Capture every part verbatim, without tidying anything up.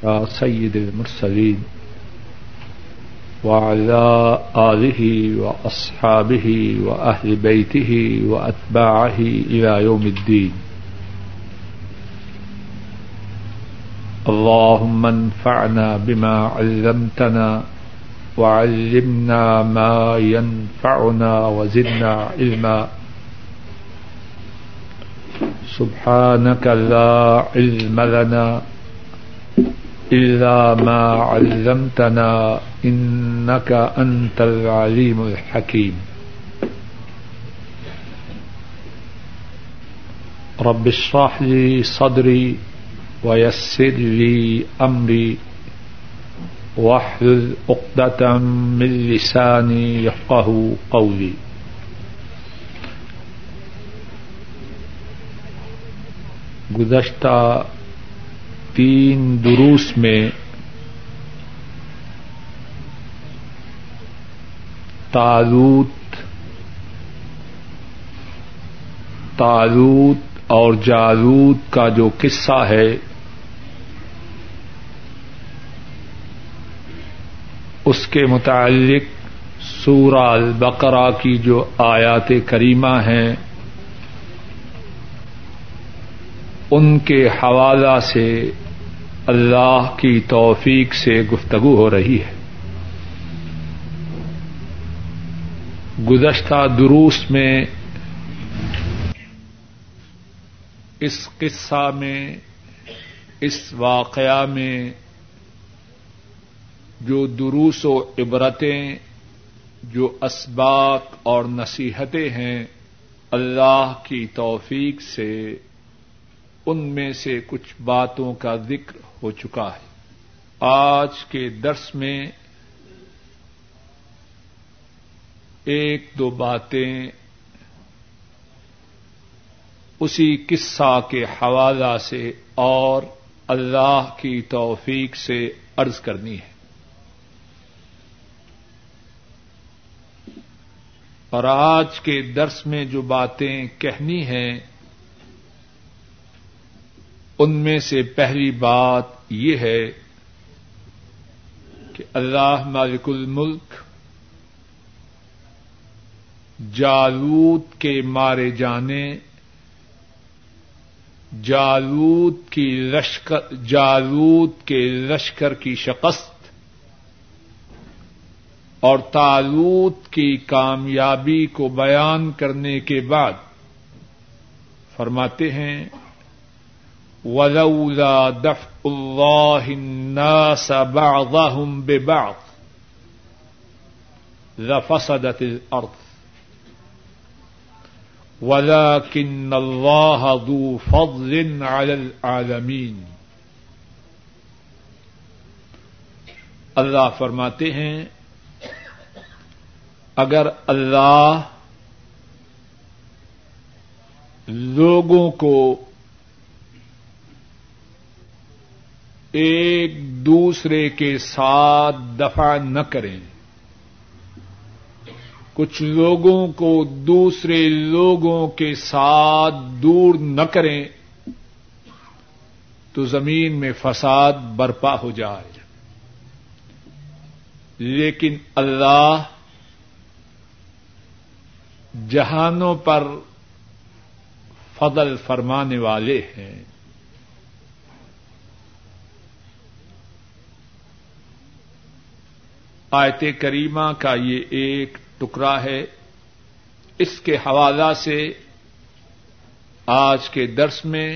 سید المرسلین وعلى آله وأصحابه وأهل بيته وأتباعه إلى يوم الدين اللهم انفعنا بما علمتنا وعلمنا ما ينفعنا وزدنا علما سبحانك لا علم لنا إلا ما علمتنا إنك أنت العليم الحكيم رب اشرح لي صدري ويسر لي أمري واحلل عقدة من لساني يفقهوا قولي گزشتہ تین دروس میں طالوت طالوت اور جالوت کا جو قصہ ہے اس کے متعلق سورہ البقرہ کی جو آیات کریمہ ہیں ان کے حوالہ سے اللہ کی توفیق سے گفتگو ہو رہی ہے۔ گزشتہ دروس میں اس قصہ میں اس واقعہ میں جو دروس و عبرتیں جو اسباق اور نصیحتیں ہیں اللہ کی توفیق سے ان میں سے کچھ باتوں کا ذکر ہو چکا ہے۔ آج کے درس میں ایک دو باتیں اسی قصہ کے حوالہ سے اور اللہ کی توفیق سے عرض کرنی ہے، اور آج کے درس میں جو باتیں کہنی ہیں ان میں سے پہلی بات یہ ہے کہ اللہ مالک الملک جالوت کے مارے جانے، جالوت کی لشکر جالوت کے لشکر کی شکست اور طالوت کی کامیابی کو بیان کرنے کے بعد فرماتے ہیں وَلَوْلَا دَفْعُ اللَّهِ النَّاسَ بَعْضَهُمْ بِبَعْضٍ لَفَسَدَتِ الْأَرْضُ وَلَكِنَّ اللَّهَ ذُو فَضْلٍ عَلَى الْعَالَمِينَ۔ اللہ فرماتے ہیں اگر اللہ لوگوں کو ایک دوسرے کے ساتھ دفع نہ کریں، کچھ لوگوں کو دوسرے لوگوں کے ساتھ دور نہ کریں تو زمین میں فساد برپا ہو جائے، لیکن اللہ جہانوں پر فضل فرمانے والے ہیں۔ آیت کریمہ کا یہ ایک ٹکڑا ہے، اس کے حوالہ سے آج کے درس میں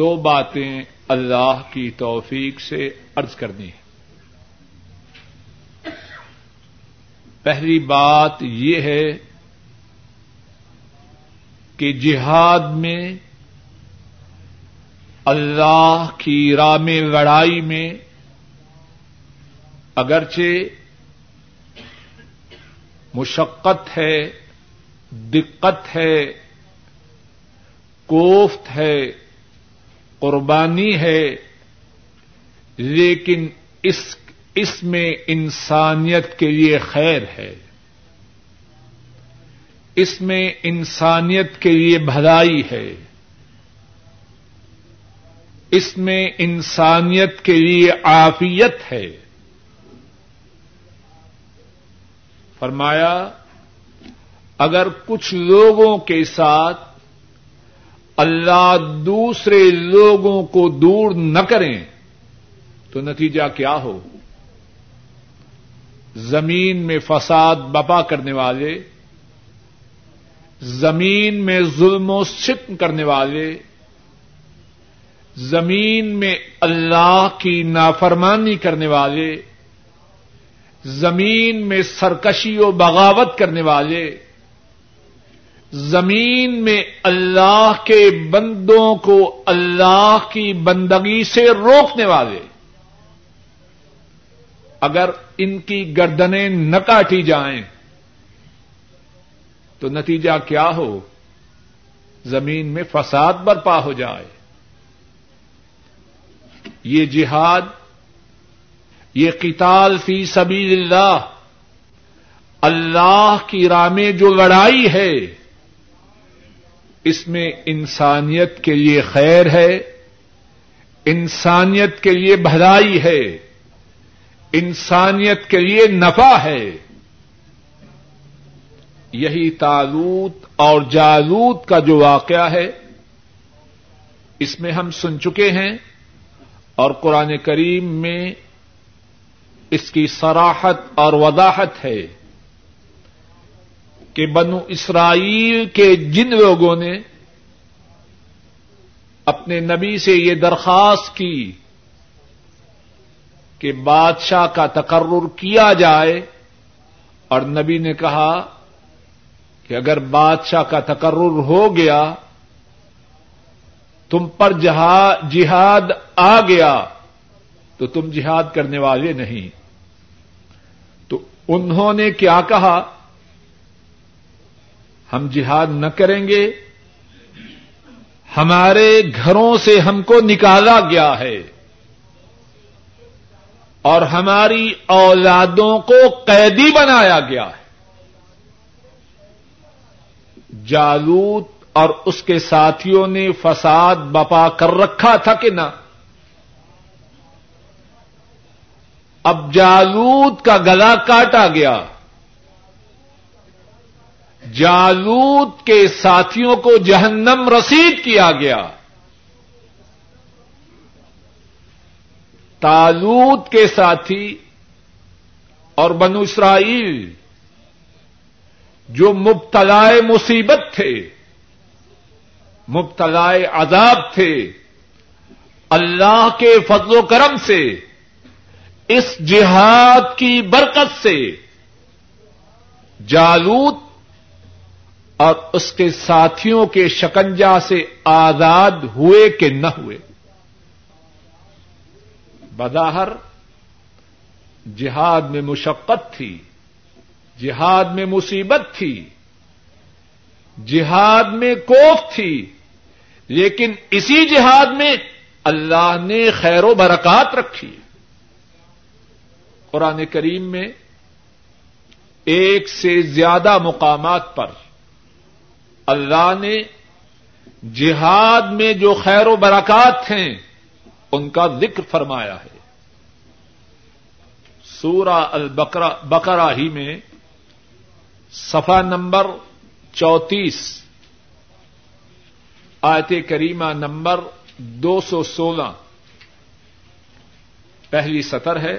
دو باتیں اللہ کی توفیق سے عرض کرنی ہیں۔ پہلی بات یہ ہے کہ جہاد میں، اللہ کی راہ میں لڑائی میں، اگرچہ مشقت ہے، دقت ہے، کوفت ہے، قربانی ہے، لیکن اس اس میں انسانیت کے لیے خیر ہے، اس میں انسانیت کے لیے بھلائی ہے، اس میں انسانیت کے لیے عافیت ہے. فرمایا اگر کچھ لوگوں کے ساتھ اللہ دوسرے لوگوں کو دور نہ کریں تو نتیجہ کیا ہو؟ زمین میں فساد بپا کرنے والے, زمین میں ظلم و ستم کرنے والے, زمین میں اللہ کی نافرمانی کرنے والے, زمین میں سرکشی و بغاوت کرنے والے, زمین میں اللہ کے بندوں کو اللہ کی بندگی سے روکنے والے, اگر ان کی گردنیں نہ کاٹی جائیں تو نتیجہ کیا ہو؟ زمین میں فساد برپا ہو جائے. یہ جہاد, یہ قتال فی سبیل اللہ, اللہ کی راہ میں جو لڑائی ہے, اس میں انسانیت کے لیے خیر ہے, انسانیت کے لیے بھلائی ہے, انسانیت کے لیے نفع ہے. یہی طالوت اور جالوت کا جو واقعہ ہے اس میں ہم سن چکے ہیں, اور قرآن کریم میں اس کی صراحت اور وضاحت ہے کہ بنو اسرائیل کے جن لوگوں نے اپنے نبی سے یہ درخواست کی کہ بادشاہ کا تقرر کیا جائے, اور نبی نے کہا کہ اگر بادشاہ کا تقرر ہو گیا تم پر جہاد آ گیا تو تم جہاد کرنے والے نہیں. تو انہوں نے کیا کہا؟ ہم جہاد نہ کریں گے, ہمارے گھروں سے ہم کو نکالا گیا ہے اور ہماری اولادوں کو قیدی بنایا گیا ہے. جالوت اور اس کے ساتھیوں نے فساد بپا کر رکھا تھا کہ نہ. اب جالوت کا گلا کاٹا گیا, جالوت کے ساتھیوں کو جہنم رسید کیا گیا, طالوت کے ساتھی اور بنو اسرائیل جو مبتلائے مصیبت تھے, مبتلائے عذاب تھے, اللہ کے فضل و کرم سے اس جہاد کی برکت سے جالوت اور اس کے ساتھیوں کے شکنجہ سے آزاد ہوئے کہ نہ ہوئے. بظاہر جہاد میں مشقت تھی, جہاد میں مصیبت تھی, جہاد میں کوف تھی, لیکن اسی جہاد میں اللہ نے خیر و برکات رکھی. قرآن کریم میں ایک سے زیادہ مقامات پر اللہ نے جہاد میں جو خیر و برکات ہیں ان کا ذکر فرمایا ہے. سورہ البقرہ بقرہ ہی میں صفحہ نمبر چونتیس, آیت کریمہ نمبر دو سو سولہ, پہلی سطر ہے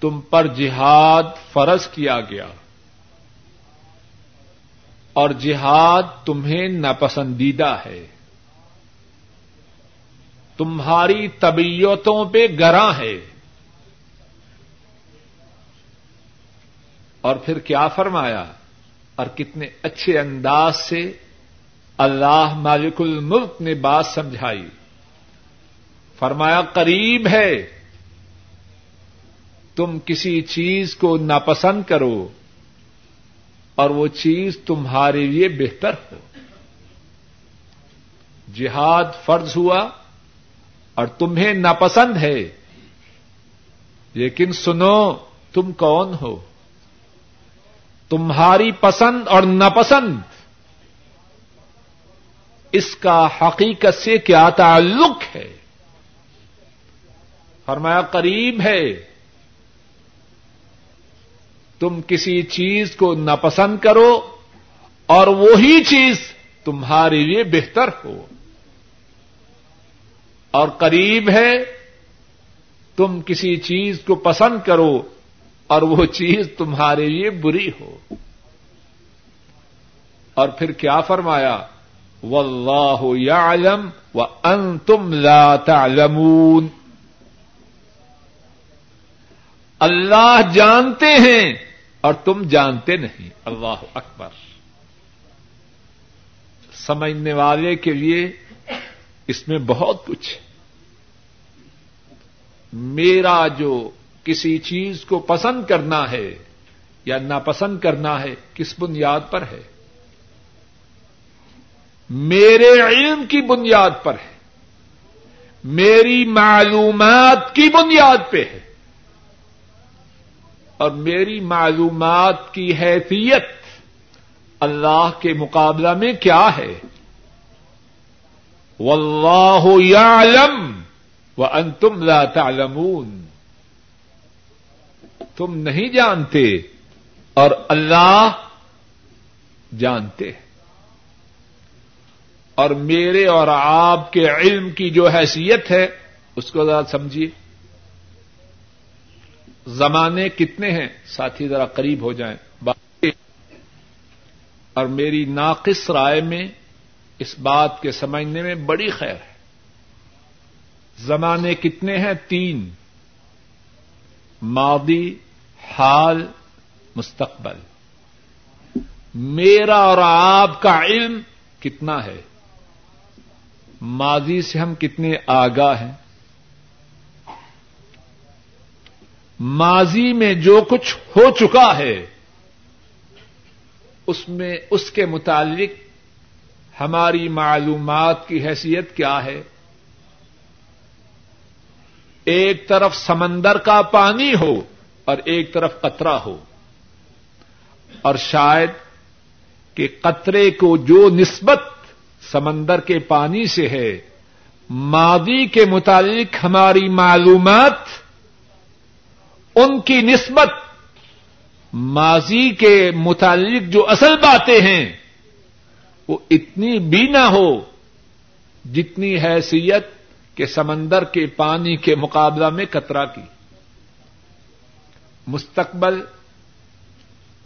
تم پر جہاد فرض کیا گیا اور جہاد تمہیں ناپسندیدہ ہے, تمہاری طبیعتوں پہ گراں ہے. اور پھر کیا فرمایا؟ اور کتنے اچھے انداز سے اللہ مالک الملک نے بات سمجھائی. فرمایا قریب ہے، تم کسی چیز کو ناپسند کرو اور وہ چیز تمہارے لیے بہتر ہو۔ جہاد فرض ہوا اور تمہیں ناپسند ہے، لیکن سنو تم کون ہو، تمہاری پسند اور ناپسند اس کا حقیقت سے کیا تعلق ہے؟ فرمایا قریب ہے، تم کسی چیز کو ناپسند کرو اور وہی چیز تمہارے لیے بہتر ہو، اور قریب ہے تم کسی چیز کو پسند کرو اور وہ چیز تمہارے لیے بری ہو۔ اور پھر کیا فرمایا؟ واللہ یعلم وانتم لا تعلمون، اللہ جانتے ہیں اور تم جانتے نہیں۔ اللہ اکبر! سمجھنے والے کے لیے اس میں بہت کچھ ہے۔ میرا جو کسی چیز کو پسند کرنا ہے یا ناپسند کرنا ہے کس بنیاد پر ہے؟ میرے علم کی بنیاد پر ہے، میری معلومات کی بنیاد پہ ہے، اور میری معلومات کی حیثیت اللہ کے مقابلہ میں کیا ہے؟ واللہ یعلم وانتم لا تعلمون، تم نہیں جانتے اور اللہ جانتے ہیں۔ اور میرے اور آپ کے علم کی جو حیثیت ہے اس کو ذرا سمجھیے۔ زمانے کتنے ہیں ساتھی، ذرا قریب ہو جائیں۔ اور میری ناقص رائے میں اس بات کے سمجھنے میں بڑی خیر ہے۔ زمانے کتنے ہیں؟ تین: ماضی، حال، مستقبل۔ میرا اور آپ کا علم کتنا ہے؟ ماضی سے ہم کتنے آگاہ ہیں؟ ماضی میں جو کچھ ہو چکا ہے اس میں اس کے متعلق ہماری معلومات کی حیثیت کیا ہے؟ ایک طرف سمندر کا پانی ہو اور ایک طرف قطرہ ہو، اور شاید کہ قطرے کو جو نسبت سمندر کے پانی سے ہے، ماضی کے متعلق ہماری معلومات ان کی نسبت ماضی کے متعلق جو اصل باتیں ہیں وہ اتنی بھی نہ ہو جتنی حیثیت کہ سمندر کے پانی کے مقابلہ میں قطرہ کی۔ مستقبل،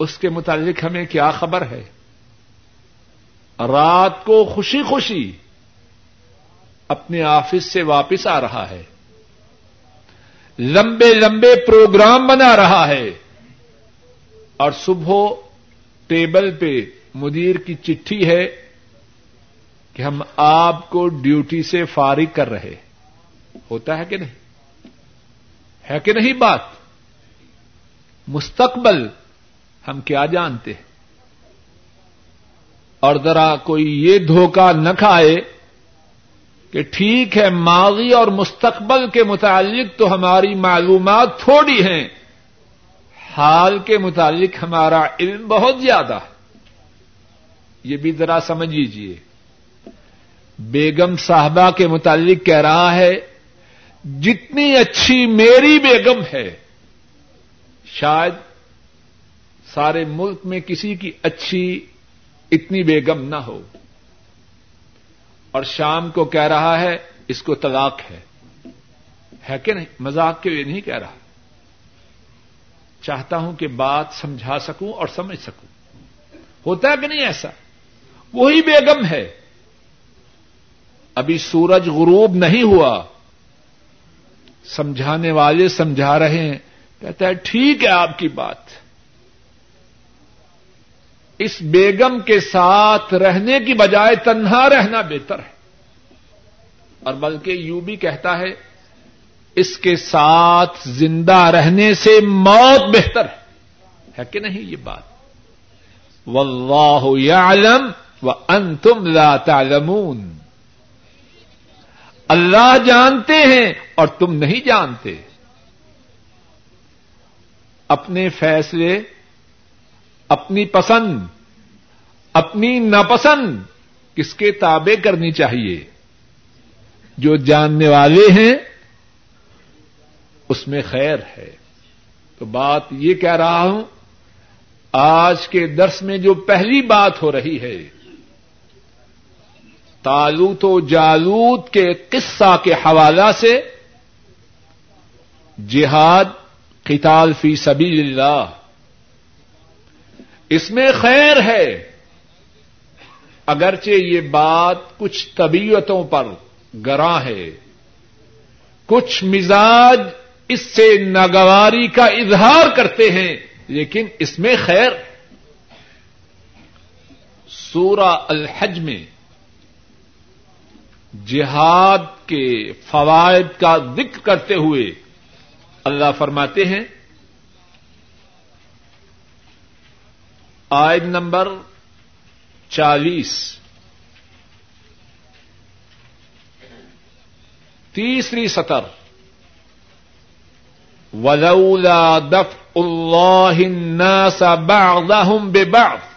اس کے متعلق ہمیں کیا خبر ہے؟ رات کو خوشی خوشی اپنے آفس سے واپس آ رہا ہے، لمبے لمبے پروگرام بنا رہا ہے، اور صبح ٹیبل پہ مدیر کی چٹھی ہے کہ ہم آپ کو ڈیوٹی سے فارغ کر رہے۔ ہوتا ہے کہ نہیں؟ ہے کہ نہیں بات؟ مستقبل ہم کیا جانتے ہیں؟ اور ذرا کوئی یہ دھوکہ نہ کھائے کہ ٹھیک ہے ماضی اور مستقبل کے متعلق تو ہماری معلومات تھوڑی ہیں، حال کے متعلق ہمارا علم بہت زیادہ ہے۔ یہ بھی ذرا سمجھ لیجیے۔ بیگم صاحبہ کے متعلق کہہ رہا ہے جتنی اچھی میری بیگم ہے شاید سارے ملک میں کسی کی اچھی اتنی بیگم نہ ہو، اور شام کو کہہ رہا ہے اس کو طلاق ہے۔ ہے کہ نہیں؟ مذاق کے لیے نہیں کہہ رہا۔ چاہتا ہوں کہ بات سمجھا سکوں اور سمجھ سکوں۔ ہوتا ہے کہ نہیں ایسا؟ وہی بیگم ہے، ابھی سورج غروب نہیں ہوا، سمجھانے والے سمجھا رہے ہیں، کہتا ہے ٹھیک ہے آپ کی بات۔ اس بیگم کے ساتھ رہنے کی بجائے تنہا رہنا بہتر ہے۔ اور بلکہ یوں بھی کہتا ہے اس کے ساتھ زندہ رہنے سے موت بہتر ہے, ہے کہ نہیں یہ بات. واللہ یعلم وانتم لا تعلمون, اللہ جانتے ہیں اور تم نہیں جانتے. اپنے فیصلے, اپنی پسند, اپنی ناپسند کس کے تابع کرنی چاہیے؟ جو جاننے والے ہیں اس میں خیر ہے. تو بات یہ کہہ رہا ہوں, آج کے درس میں جو پہلی بات ہو رہی ہے طالوت و جالوت کے قصہ کے حوالہ سے جہاد, قتال فی سبیل اللہ, اس میں خیر ہے. اگرچہ یہ بات کچھ طبیعتوں پر گراں ہے, کچھ مزاج اس سے ناگواری کا اظہار کرتے ہیں, لیکن اس میں خیر. سورہ الحج میں جہاد کے فوائد کا ذکر کرتے ہوئے اللہ فرماتے ہیں آیت نمبر چالیس, تیسری سطر, وَلَوْلَا دَفْعُ اللَّهِ النَّاسَ بَعْضَهُمْ بِبَعْضٍ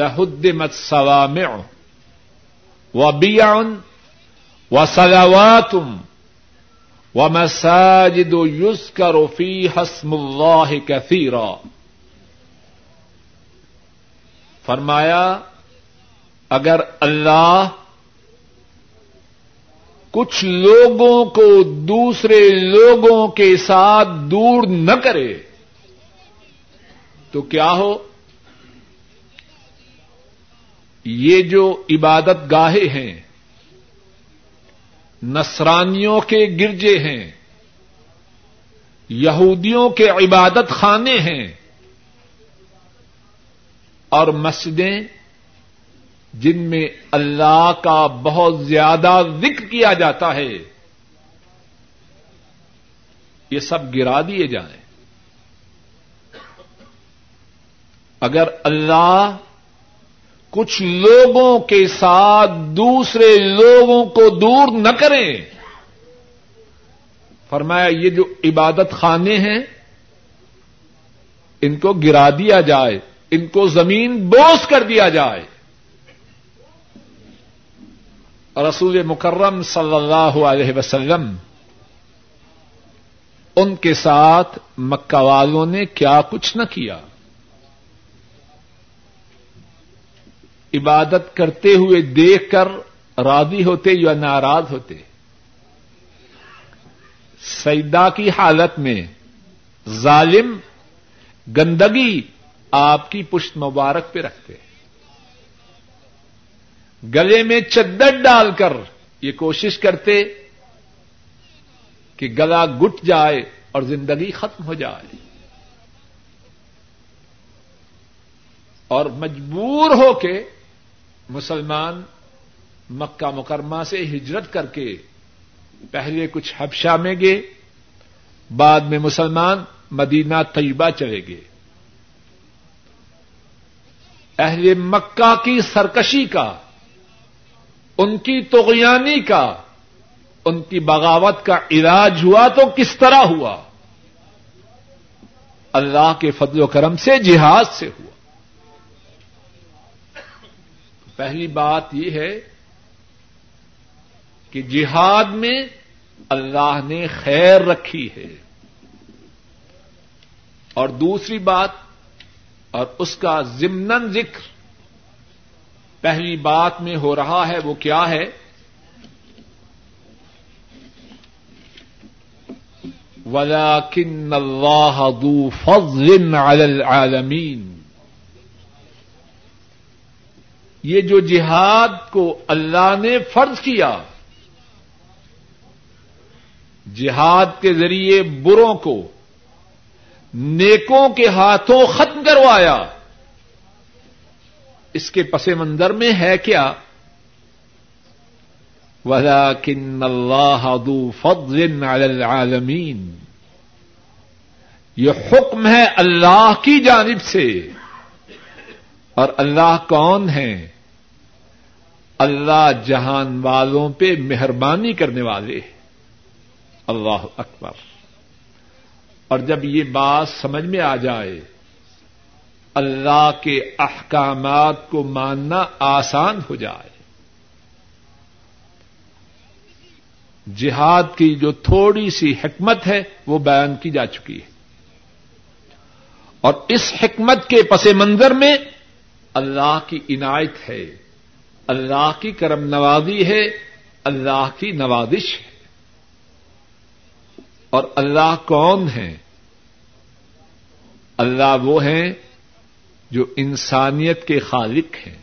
لَهُدِّمَتْ صَوَامِعُ وَبِيَعٌ وَصَلَوَاتٌ وَمَسَاجِدُ يُذْكَرُ فِيهَا اسْمُ اللَّهِ كَثِيرًا. فرمایا اگر اللہ کچھ لوگوں کو دوسرے لوگوں کے ساتھ دور نہ کرے تو کیا ہو, یہ جو عبادت گاہیں ہیں, نصرانیوں کے گرجے ہیں, یہودیوں کے عبادت خانے ہیں اور مسجدیں جن میں اللہ کا بہت زیادہ ذکر کیا جاتا ہے, یہ سب گرا دیے جائیں. اگر اللہ کچھ لوگوں کے ساتھ دوسرے لوگوں کو دور نہ کریں, فرمایا یہ جو عبادت خانے ہیں ان کو گرا دیا جائے, ان کو زمین بوس کر دیا جائے. رسول مکرم صلی اللہ علیہ وسلم, ان کے ساتھ مکہ والوں نے کیا کچھ نہ کیا. عبادت کرتے ہوئے دیکھ کر راضی ہوتے یا ناراض ہوتے. سجدہ کی حالت میں ظالم گندگی آپ کی پشت مبارک پہ رکھتے, گلے میں چادر ڈال کر یہ کوشش کرتے کہ گلا گٹ جائے اور زندگی ختم ہو جائے, اور مجبور ہو کے مسلمان مکہ مکرمہ سے ہجرت کر کے پہلے کچھ حبشہ میں گئے, بعد میں مسلمان مدینہ طیبہ چلے گئے. اہل مکہ کی سرکشی کا, ان کی طغیانی کا, ان کی بغاوت کا علاج ہوا تو کس طرح ہوا؟ اللہ کے فضل و کرم سے جہاد سے ہوا. پہلی بات یہ ہے کہ جہاد میں اللہ نے خیر رکھی ہے, اور دوسری بات, اور اس کا ضمناً ذکر پہلی بات میں ہو رہا ہے, وہ کیا ہے؟ وَلَكِنَّ اللَّهَ ذُو فَضْلٍ عَلَى الْعَالَمِينَ. یہ جو جہاد کو اللہ نے فرض کیا, جہاد کے ذریعے بروں کو نیکوں کے ہاتھوں ختم کروایا, اس کے پس منظر میں ہے کیا؟ ولكن الله ذو فضل على العالمين. یہ حکم ہے اللہ کی جانب سے. اور اللہ کون ہے؟ اللہ جہان والوں پہ مہربانی کرنے والے. اللہ اکبر. اور جب یہ بات سمجھ میں آ جائے اللہ کے احکامات کو ماننا آسان ہو جائے. جہاد کی جو تھوڑی سی حکمت ہے وہ بیان کی جا چکی ہے، اور اس حکمت کے پس منظر میں اللہ کی عنایت ہے، اللہ کی کرم نوازی ہے، اللہ کی نوازش ہے. اور اللہ کون ہے؟ اللہ وہ ہیں جو انسانیت کے خالق ہیں.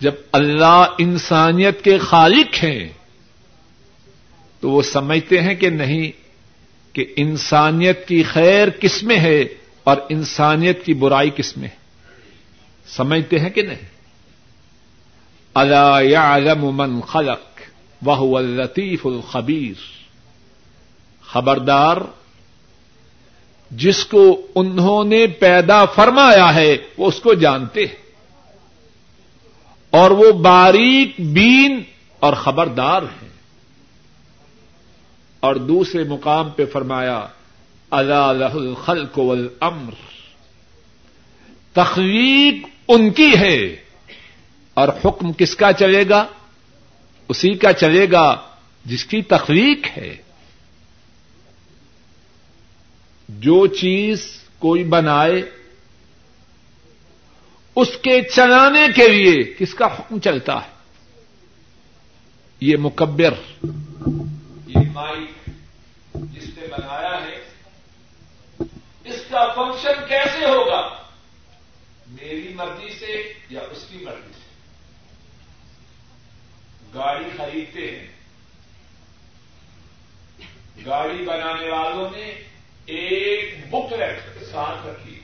جب اللہ انسانیت کے خالق ہیں تو وہ سمجھتے ہیں کہ نہیں کہ انسانیت کی خیر کس میں ہے اور انسانیت کی برائی کس میں ہے. سمجھتے ہیں کہ نہیں؟ الا یعلم من خلق وہو اللطیف الخبیر. خبردار، جس کو انہوں نے پیدا فرمایا ہے وہ اس کو جانتے ہیں، اور وہ باریک بین اور خبردار ہیں. اور دوسرے مقام پہ فرمایا الا لہ الخلق والامر. تخلیق ان کی ہے اور حکم کس کا چلے گا؟ اسی کا چلے گا جس کی تخلیق ہے. جو چیز کوئی بنائے اس کے چلانے کے لیے کس کا حکم چلتا ہے؟ یہ مکبر، یہ مائک جس نے بنایا ہے، اس کا فنکشن کیسے ہوگا؟ میری مرضی سے یا اس کی مرضی سے؟ گاڑی خریدتے ہیں، گاڑی بنانے والوں نے ایک بکلیٹ ساتھ رکھی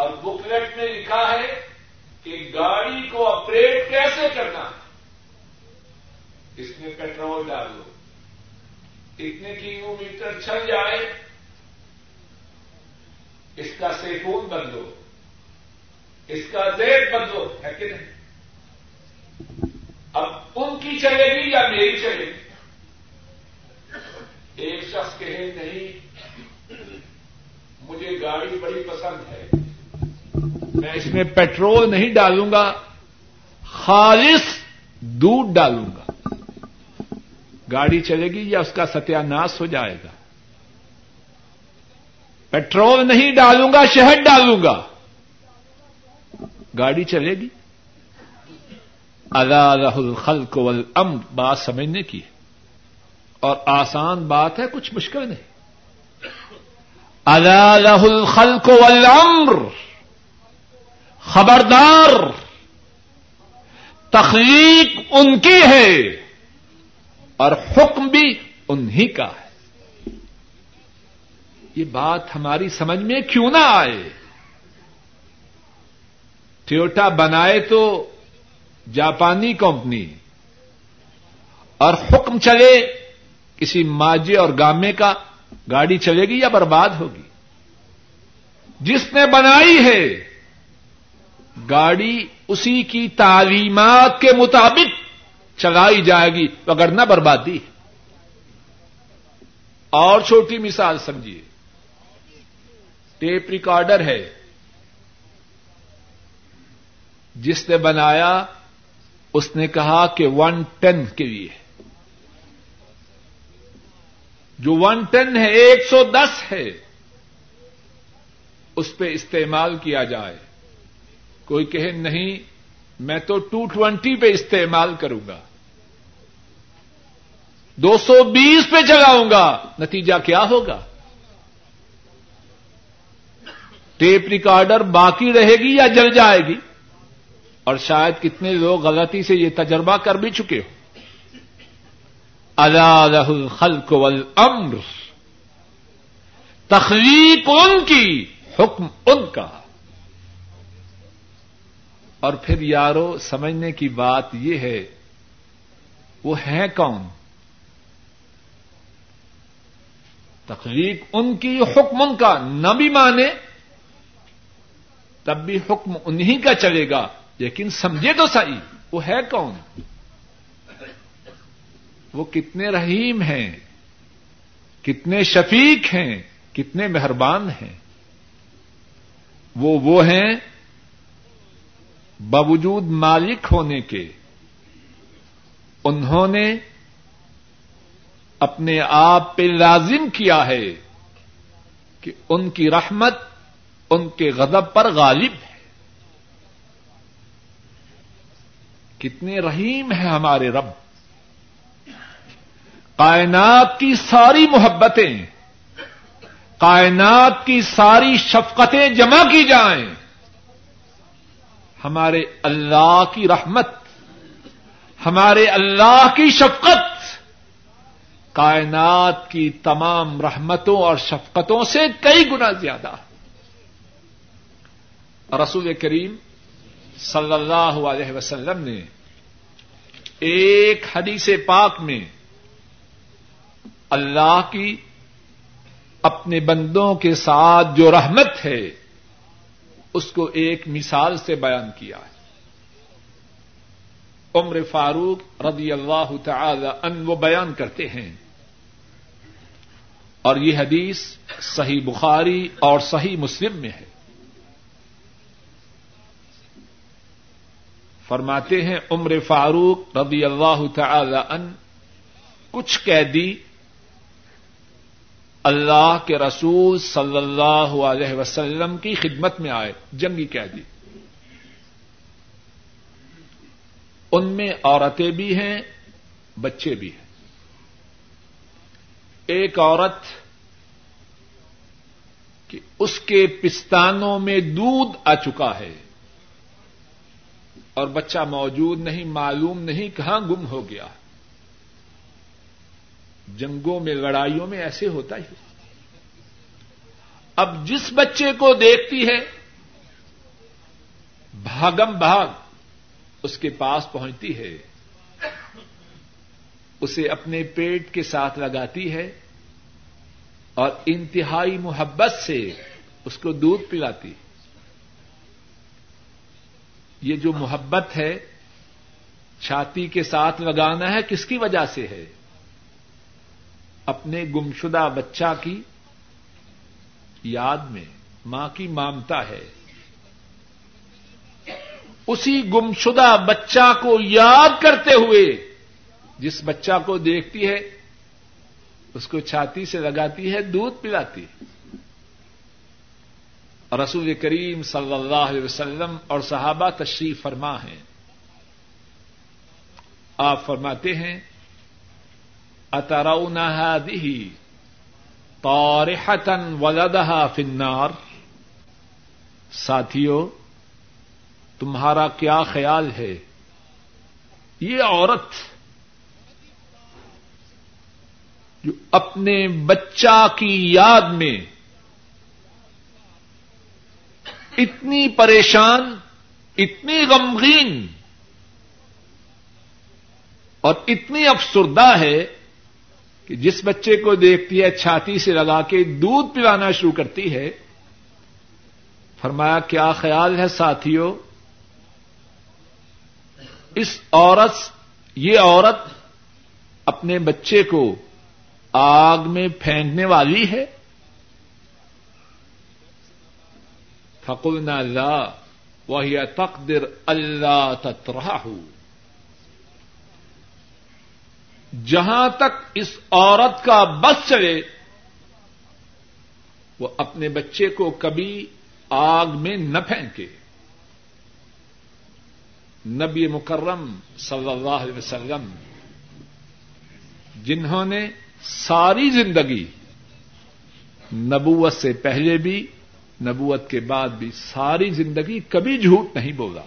اور بکلیٹ میں لکھا ہے کہ گاڑی کو آپریٹ کیسے کرنا. اس میں پیٹرول ڈالو، اتنے کلو میٹر چل جائے، اس کا سیفون بدلو، اس کا زیت بدلو. ہے کہ نہیں؟ اب ان کی چلے گی یا میری چلے گی؟ ایک شخص کہے نہیں مجھے گاڑی بڑی پسند ہے، میں اس میں پیٹرول نہیں ڈالوں گا، خالص دودھ ڈالوں گا. گاڑی چلے گی یا اس کا ستیاناش ہو جائے گا؟ پیٹرول نہیں ڈالوں گا، شہد ڈالوں گا. گاڑی چلے گی؟ الا لہ الخلق والامر. بات سمجھنے کی ہے اور آسان بات ہے، کچھ مشکل نہیں. الا لہ الخلق والامر. خبردار، تخلیق ان کی ہے اور حکم بھی انہی کا ہے. یہ بات ہماری سمجھ میں کیوں نہ آئے؟ ٹویوٹا بنائے تو جاپانی کمپنی، اور حکم چلے کسی ماجے اور گامے کا، گاڑی چلے گی یا برباد ہوگی؟ جس نے بنائی ہے گاڑی اسی کی تعلیمات کے مطابق چلائی جائے گی، وگرنہ بربادی ہے. اور چھوٹی مثال سمجھیے، ٹیپ ریکارڈر ہے، جس نے بنایا اس نے کہا کہ ون ٹن کے لیے، جو ون ٹن ہے ایک سو دس ہے اس پہ استعمال کیا جائے. کوئی کہے نہیں میں تو ٹو ٹوینٹی پہ استعمال کروں گا، دو سو بیس پہ چلاؤں گا. نتیجہ کیا ہوگا؟ ٹیپ ریکارڈر باقی رہے گی یا جل جائے گی؟ اور شاید کتنے لوگ غلطی سے یہ تجربہ کر بھی چکے ہو. الا لہ الخلق والامر. تخلیق ان کی، حکم ان کا. اور پھر یارو سمجھنے کی بات یہ ہے وہ ہیں کون؟ تخلیق ان کی حکم ان کا نہ بھی مانے تب بھی حکم انہی کا چلے گا، لیکن سمجھے تو صحیح وہ ہے کون، وہ کتنے رحیم ہیں، کتنے شفیق ہیں، کتنے مہربان ہیں. وہ وہ ہیں باوجود مالک ہونے کے، انہوں نے اپنے آپ پہ لازم کیا ہے کہ ان کی رحمت ان کے غضب پر غالب ہے. کتنے رحیم ہیں ہمارے رب. کائنات کی ساری محبتیں، کائنات کی ساری شفقتیں جمع کی جائیں، ہمارے اللہ کی رحمت، ہمارے اللہ کی شفقت کائنات کی تمام رحمتوں اور شفقتوں سے کئی گنا زیادہ. رسول کریم صلی اللہ علیہ وسلم نے ایک حدیث پاک میں اللہ کی اپنے بندوں کے ساتھ جو رحمت ہے اس کو ایک مثال سے بیان کیا ہے. عمر فاروق رضی اللہ تعالی عنہ وہ بیان کرتے ہیں، اور یہ حدیث صحیح بخاری اور صحیح مسلم میں ہے. فرماتے ہیں عمر فاروق رضی اللہ تعالی عنہ کچھ قیدی اللہ کے رسول صلی اللہ علیہ وسلم کی خدمت میں آئے، جنگی قیدی، ان میں عورتیں بھی ہیں بچے بھی ہیں. ایک عورت کہ اس کے پستانوں میں دودھ آ چکا ہے اور بچہ موجود نہیں، معلوم نہیں کہاں گم ہو گیا. جنگوں میں لڑائیوں میں ایسے ہوتا ہی. اب جس بچے کو دیکھتی ہے بھاگم بھاگ اس کے پاس پہنچتی ہے، اسے اپنے پیٹ کے ساتھ لگاتی ہے اور انتہائی محبت سے اس کو دودھ پلاتی. یہ جو محبت ہے چھاتی کے ساتھ لگانا ہے، کس کی وجہ سے ہے؟ اپنے گمشدہ بچہ کی یاد میں، ماں کی مامتا ہے. اسی گمشدہ بچہ کو یاد کرتے ہوئے جس بچہ کو دیکھتی ہے اس کو چھاتی سے لگاتی ہے، دودھ پلاتی ہے. رسول کریم صلی اللہ علیہ وسلم اور صحابہ تشریف فرما ہیں. آپ فرماتے ہیں اترون هذه طارحة ولدها في النار، ساتھیو تمہارا کیا خیال ہے یہ عورت جو اپنے بچہ کی یاد میں اتنی پریشان، اتنی غمگین اور اتنی افسردہ ہے کہ جس بچے کو دیکھتی ہے چھاتی سے لگا کے دودھ پلانا شروع کرتی ہے. فرمایا کیا خیال ہے ساتھیوں، اس عورت یہ عورت اپنے بچے کو آگ میں پھینکنے والی ہے. فَقُلْنَا لَا وَهِيَ تَقْدِرْ أَلَّا تَطْرَحُ. جہاں تک اس عورت کا بس چلے وہ اپنے بچے کو کبھی آگ میں نہ پھینکے. نبی مکرم صلی اللہ علیہ وسلم جنہوں نے ساری زندگی، نبوت سے پہلے بھی نبوت کے بعد بھی، ساری زندگی کبھی جھوٹ نہیں بولا،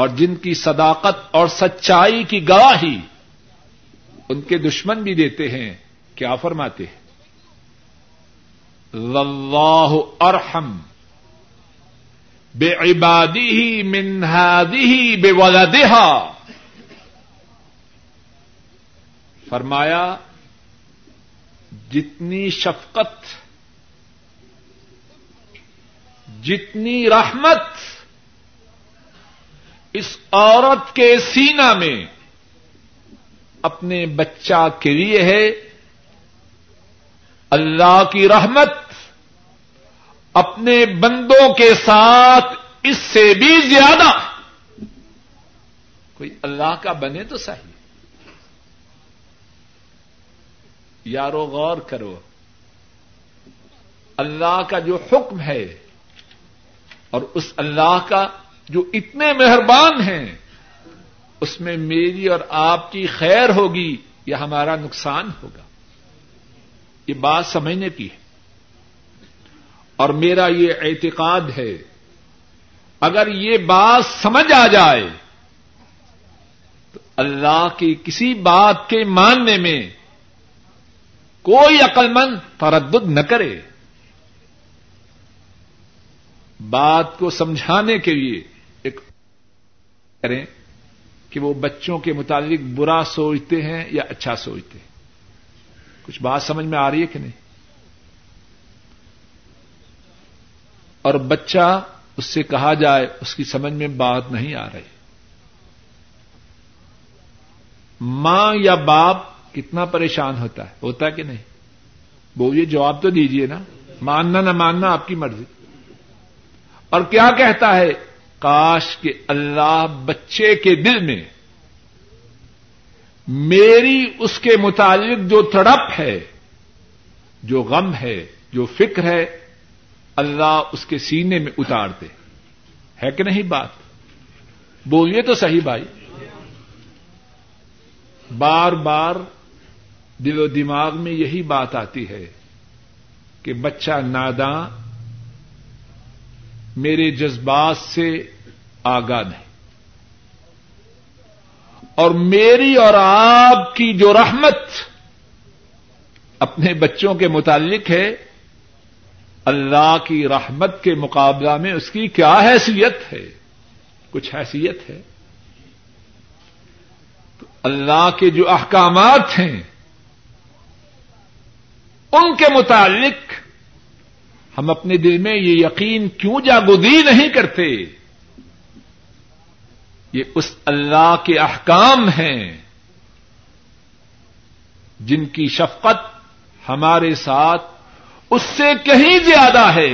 اور جن کی صداقت اور سچائی کی گواہی ان کے دشمن بھی دیتے ہیں، کیا فرماتے ہیں؟ واللہ ارحم بے عبادی ہی منہادی ہی بے ولدہا. فرمایا جتنی شفقت جتنی رحمت اس عورت کے سینہ میں اپنے بچہ کے لیے ہے, اللہ کی رحمت اپنے بندوں کے ساتھ اس سے بھی زیادہ. کوئی اللہ کا بنے تو صحیح. یارو غور کرو, اللہ کا جو حکم ہے اور اس اللہ کا جو اتنے مہربان ہیں اس میں میری اور آپ کی خیر ہوگی یا ہمارا نقصان ہوگا؟ یہ بات سمجھنے کی ہے. اور میرا یہ اعتقاد ہے اگر یہ بات سمجھ آ جائے تو اللہ کی کسی بات کے ماننے میں کوئی عقل مند تردد نہ کرے. بات کو سمجھانے کے لیے ایک کریں کہ وہ بچوں کے متعلق برا سوچتے ہیں یا اچھا سوچتے ہیں. کچھ بات سمجھ میں آ رہی ہے کہ نہیں؟ اور بچہ اس سے کہا جائے اس کی سمجھ میں بات نہیں آ رہی. ماں یا باپ کتنا پریشان ہوتا ہے, ہوتا ہے کہ نہیں؟ بولیے, جواب تو دیجیے نا. ماننا نہ ماننا آپ کی مرضی. اور کیا کہتا ہے؟ کاش کہ اللہ بچے کے دل میں میری اس کے متعلق جو تڑپ ہے, جو غم ہے, جو فکر ہے, اللہ اس کے سینے میں اتار دے. ہے کہ نہیں بات؟ بولیے تو صحیح بھائی. بار بار دل و دماغ میں یہی بات آتی ہے کہ بچہ ناداں, میرے جذبات سے آگاہ نہیں, اور میری اور آپ کی جو رحمت اپنے بچوں کے متعلق ہے اللہ کی رحمت کے مقابلہ میں اس کی کیا حیثیت ہے؟ کچھ حیثیت ہے. تو اللہ کے جو احکامات ہیں ان کے متعلق ہم اپنے دل میں یہ یقین کیوں جاگودی نہیں کرتے؟ یہ اس اللہ کے احکام ہیں جن کی شفقت ہمارے ساتھ اس سے کہیں زیادہ ہے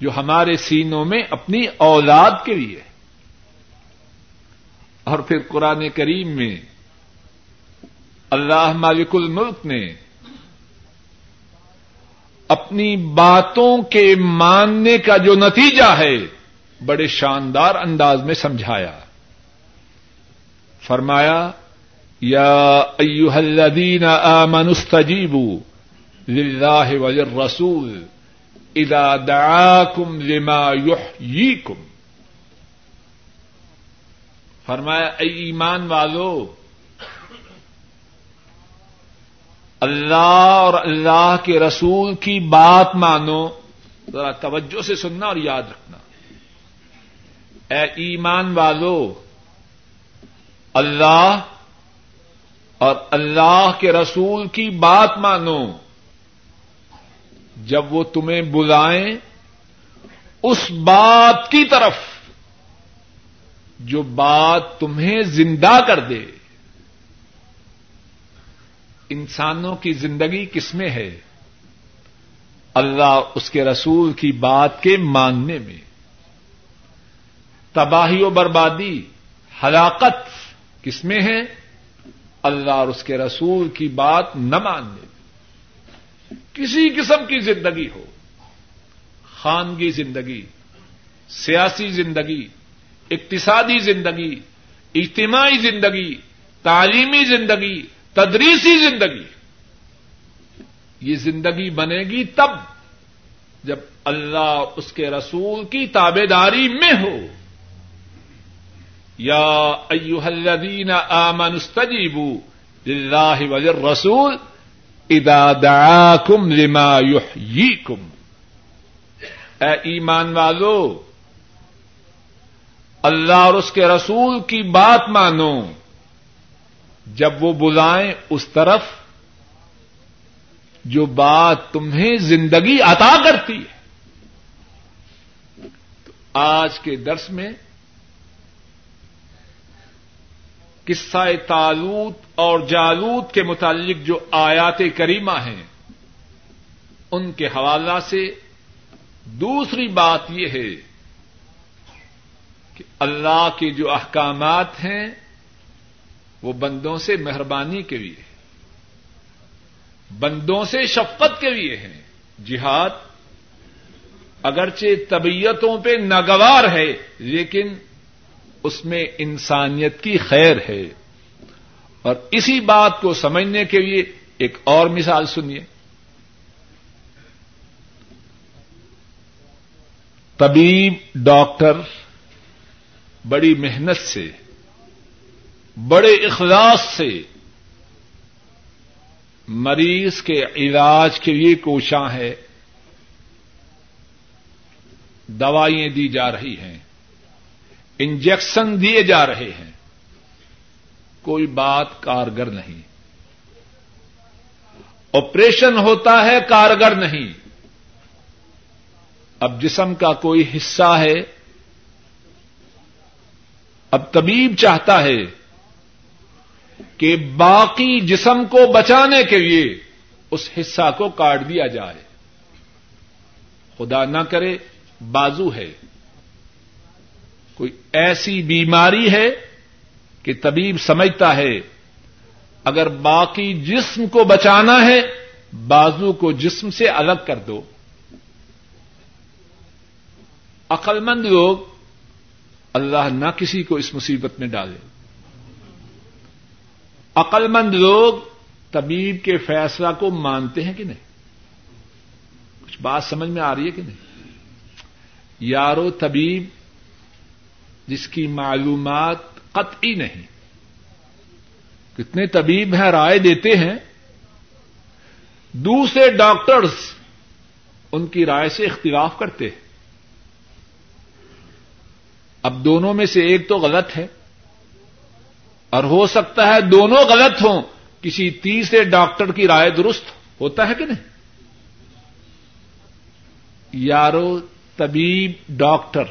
جو ہمارے سینوں میں اپنی اولاد کے لیے. اور پھر قرآن کریم میں اللہ مالک الملک نے اپنی باتوں کے ماننے کا جو نتیجہ ہے بڑے شاندار انداز میں سمجھایا. فرمایا یا ایھا الذین آمنوا استجیبوا للہ وللرسول اذا دعاکم لما یحییکم. فرمایا اے ایمان والو, اللہ اور اللہ کے رسول کی بات مانو. ذرا توجہ سے سننا اور یاد رکھنا. اے ایمان والو, اللہ اور اللہ کے رسول کی بات مانو. جب وہ تمہیں بلائیں اس بات کی طرف جو بات تمہیں زندہ کر دے. انسانوں کی زندگی کس میں ہے؟ اللہ اس کے رسول کی بات کے ماننے میں. تباہی و بربادی, ہلاکت کس میں ہے؟ اللہ اور اس کے رسول کی بات نہ ماننے میں. کسی قسم کی زندگی ہو, خانگی زندگی, سیاسی زندگی, اقتصادی زندگی, اجتماعی زندگی, تعلیمی زندگی, تدریسی زندگی, یہ زندگی بنے گی تب جب اللہ اس کے رسول کی تابعداری میں ہو. یا ایھا الذین آمنوا استجیبوا للہ وللرسول اذا دعاکم لما یحییکم. اے ایمان والو, اللہ اور اس کے رسول کی بات مانو، جب وہ بلائیں اس طرف جو بات تمہیں زندگی عطا کرتی ہے۔ تو آج کے درس میں قصہ طالوت اور جالوت کے متعلق جو آیات کریمہ ہیں ان کے حوالہ سے دوسری بات یہ ہے کہ اللہ کے جو احکامات ہیں وہ بندوں سے مہربانی کے لیے ہیں، بندوں سے شفقت کے لیے ہیں۔ جہاد اگرچہ طبیعتوں پہ ناگوار ہے لیکن اس میں انسانیت کی خیر ہے، اور اسی بات کو سمجھنے کے لیے ایک اور مثال سنیے۔ طبیب ڈاکٹر بڑی محنت سے، بڑے اخلاص سے مریض کے علاج کے لیے کوشاں ہے، دوائیں دی جا رہی ہیں، انجیکشن دیے جا رہے ہیں، کوئی بات کارگر نہیں، آپریشن ہوتا ہے کارگر نہیں۔ اب جسم کا کوئی حصہ ہے، اب طبیب چاہتا ہے کہ باقی جسم کو بچانے کے لیے اس حصہ کو کاٹ دیا جائے۔ خدا نہ کرے بازو ہے، کوئی ایسی بیماری ہے کہ طبیب سمجھتا ہے اگر باقی جسم کو بچانا ہے بازو کو جسم سے الگ کر دو۔ عقل مند لوگ، اللہ نہ کسی کو اس مصیبت میں ڈالے، عقل مند لوگ طبیب کے فیصلہ کو مانتے ہیں کہ نہیں؟ کچھ بات سمجھ میں آ رہی ہے کہ نہیں؟ یارو طبیب جس کی معلومات قطعی نہیں، کتنے طبیب ہیں رائے دیتے ہیں، دوسرے ڈاکٹرز ان کی رائے سے اختلاف کرتے ہیں۔ اب دونوں میں سے ایک تو غلط ہے، اور ہو سکتا ہے دونوں غلط ہوں، کسی تیسرے ڈاکٹر کی رائے درست ہوتا ہے کہ نہیں؟ یارو طبیب ڈاکٹر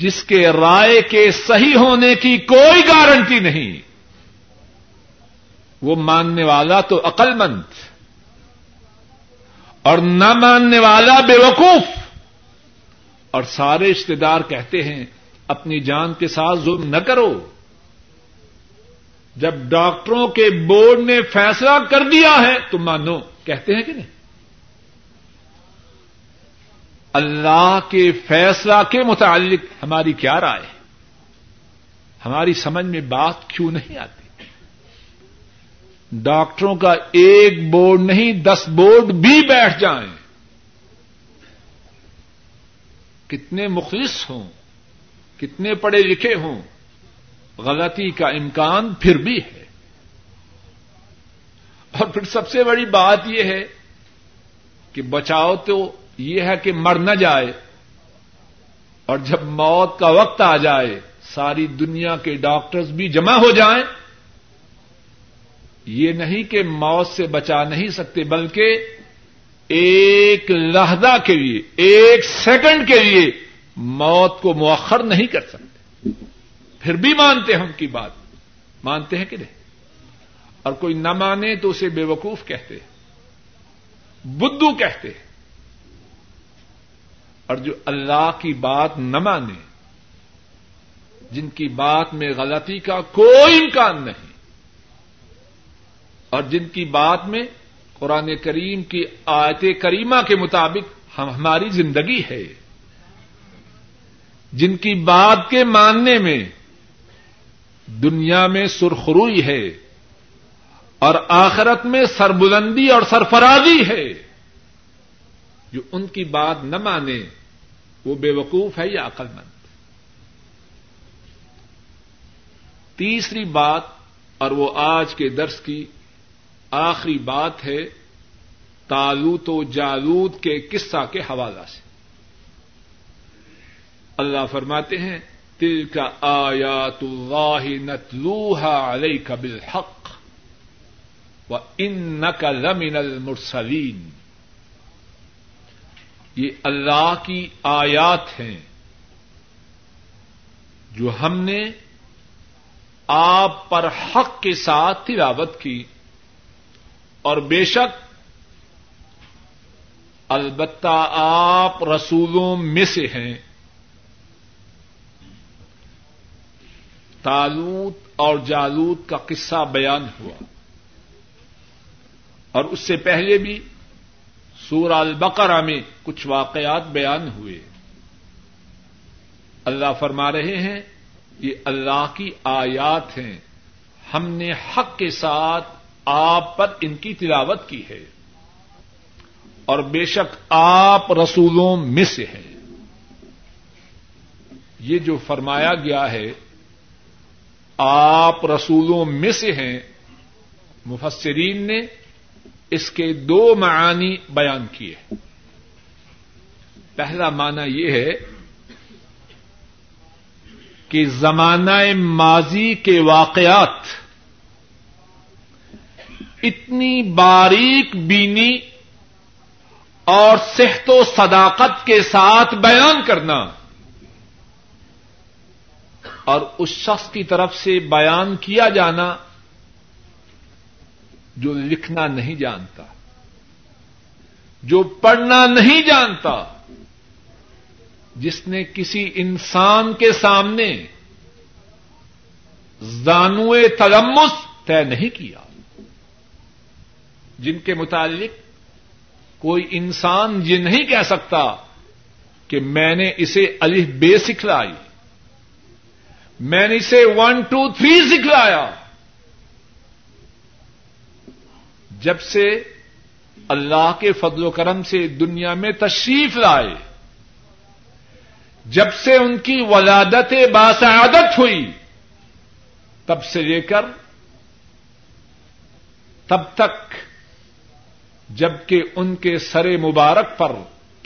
جس کے رائے کے صحیح ہونے کی کوئی گارنٹی نہیں، وہ ماننے والا تو عقل مند اور نہ ماننے والا بے وقوف، اور سارے رشتے دار کہتے ہیں اپنی جان کے ساتھ ظلم نہ کرو۔ جب ڈاکٹروں کے بورڈ نے فیصلہ کر دیا ہے تو مانو، کہتے ہیں کہ نہیں؟ اللہ کے فیصلہ کے متعلق ہماری کیا رائے، ہماری سمجھ میں بات کیوں نہیں آتی؟ ڈاکٹروں کا ایک بورڈ نہیں دس بورڈ بھی بیٹھ جائیں، کتنے مخلص ہوں، کتنے پڑھے لکھے ہوں، غلطی کا امکان پھر بھی ہے۔ اور پھر سب سے بڑی بات یہ ہے کہ بچاؤ تو یہ ہے کہ مر نہ جائے، اور جب موت کا وقت آ جائے ساری دنیا کے ڈاکٹرز بھی جمع ہو جائیں، یہ نہیں کہ موت سے بچا نہیں سکتے، بلکہ ایک لحظہ کے لیے، ایک سیکنڈ کے لیے موت کو مؤخر نہیں کر سکتے، پھر بھی مانتے ہم کی بات، مانتے ہیں کہ نہیں؟ اور کوئی نہ مانے تو اسے بے وقوف کہتے ہیں، بدھو کہتے ہیں۔ اور جو اللہ کی بات نہ مانے، جن کی بات میں غلطی کا کوئی امکان نہیں، اور جن کی بات میں قرآن کریم کی آیت کریمہ کے مطابق ہم ہماری زندگی ہے، جن کی بات کے ماننے میں دنیا میں سرخروئی ہے اور آخرت میں سربلندی اور سرفرازی ہے، جو ان کی بات نہ مانے وہ بے وقوف ہے یا عقل مند؟ تیسری بات، اور وہ آج کے درس کی آخری بات ہے، طالوت و جالوت کے قصہ کے حوالہ سے۔ اللہ فرماتے ہیں تلک آیات اللہ نتلوہا علیک بالحق وانک لمن المرسلین. یہ اللہ کی آیات ہیں جو ہم نے آپ پر حق کے ساتھ تلاوت کی, اور بے شک البتہ آپ رسولوں میں سے ہیں. طالوت اور جالوت کا قصہ بیان ہوا, اور اس سے پہلے بھی سورہ البقرہ میں کچھ واقعات بیان ہوئے. اللہ فرما رہے ہیں یہ اللہ کی آیات ہیں, ہم نے حق کے ساتھ آپ پر ان کی تلاوت کی ہے, اور بے شک آپ رسولوں میں سے ہیں. یہ جو فرمایا گیا ہے آپ رسولوں میں سے ہیں, مفسرین نے اس کے دو معانی بیان کیے. پہلا معنی یہ ہے کہ زمانہ ماضی کے واقعات اتنی باریک بینی اور صحت و صداقت کے ساتھ بیان کرنا, اور اس شخص کی طرف سے بیان کیا جانا جو لکھنا نہیں جانتا, جو پڑھنا نہیں جانتا, جس نے کسی انسان کے سامنے زانوئے تلمس طے نہیں کیا, جن کے متعلق کوئی انسان یہ نہیں کہہ سکتا کہ میں نے اسے الف بے سکھلائی, میں نے اسے ون ٹو تھری سکھلایا. جب سے اللہ کے فضل و کرم سے دنیا میں تشریف لائے, جب سے ان کی ولادت باسعادت ہوئی, تب سے لے کر تب تک جبکہ ان کے سر مبارک پر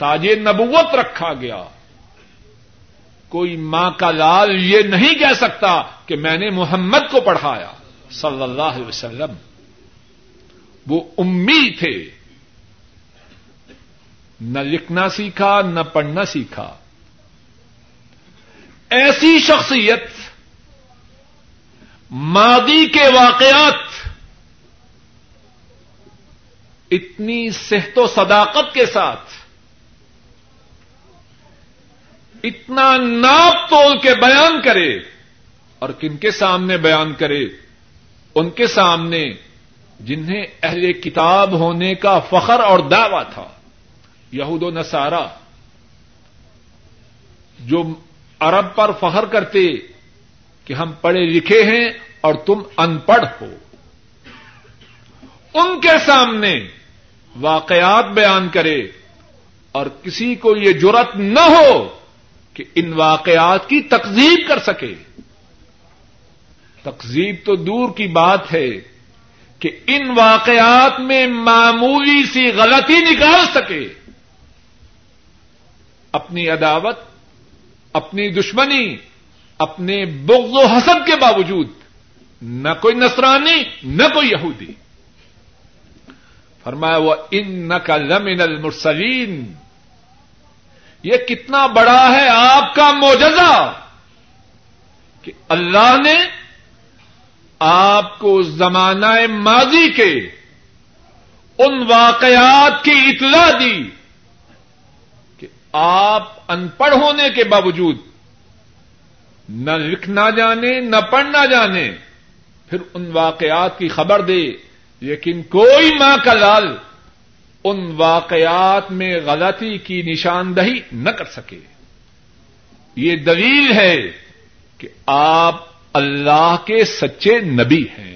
تاج نبوت رکھا گیا, کوئی ماں کا لال یہ نہیں کہہ سکتا کہ میں نے محمد کو پڑھایا صلی اللہ علیہ وسلم. وہ امی تھے, نہ لکھنا سیکھا نہ پڑھنا سیکھا. ایسی شخصیت ماضی کے واقعات اتنی صحت و صداقت کے ساتھ, اتنا ناپ تول کے بیان کرے, اور کن کے سامنے بیان کرے؟ ان کے سامنے جنہیں اہل کتاب ہونے کا فخر اور دعویٰ تھا, یہود و نصارہ جو عرب پر فخر کرتے کہ ہم پڑھے لکھے ہیں اور تم ان پڑھ ہو. ان کے سامنے واقعات بیان کرے, اور کسی کو یہ جرأت نہ ہو کہ ان واقعات کی تکذیب کر سکے. تکذیب تو دور کی بات ہے کہ ان واقعات میں معمولی سی غلطی نکال سکے, اپنی عداوت, اپنی دشمنی, اپنے بغض و حسد کے باوجود. نہ کوئی نصرانی نہ کوئی یہودی. فرمایا وَإِنَّكَ لَمِنَ الْمُرْسَلِينَ. یہ کتنا بڑا ہے آپ کا معجزہ کہ اللہ نے آپ کو زمانہ ماضی کے ان واقعات کی اطلاع دی کہ آپ ان پڑھ ہونے کے باوجود نہ لکھنا جانے نہ پڑھنا جانے, پھر ان واقعات کی خبر دے, لیکن کوئی ماں کا لال ان واقعات میں غلطی کی نشاندہی نہ کر سکے. یہ دلیل ہے کہ آپ اللہ کے سچے نبی ہیں.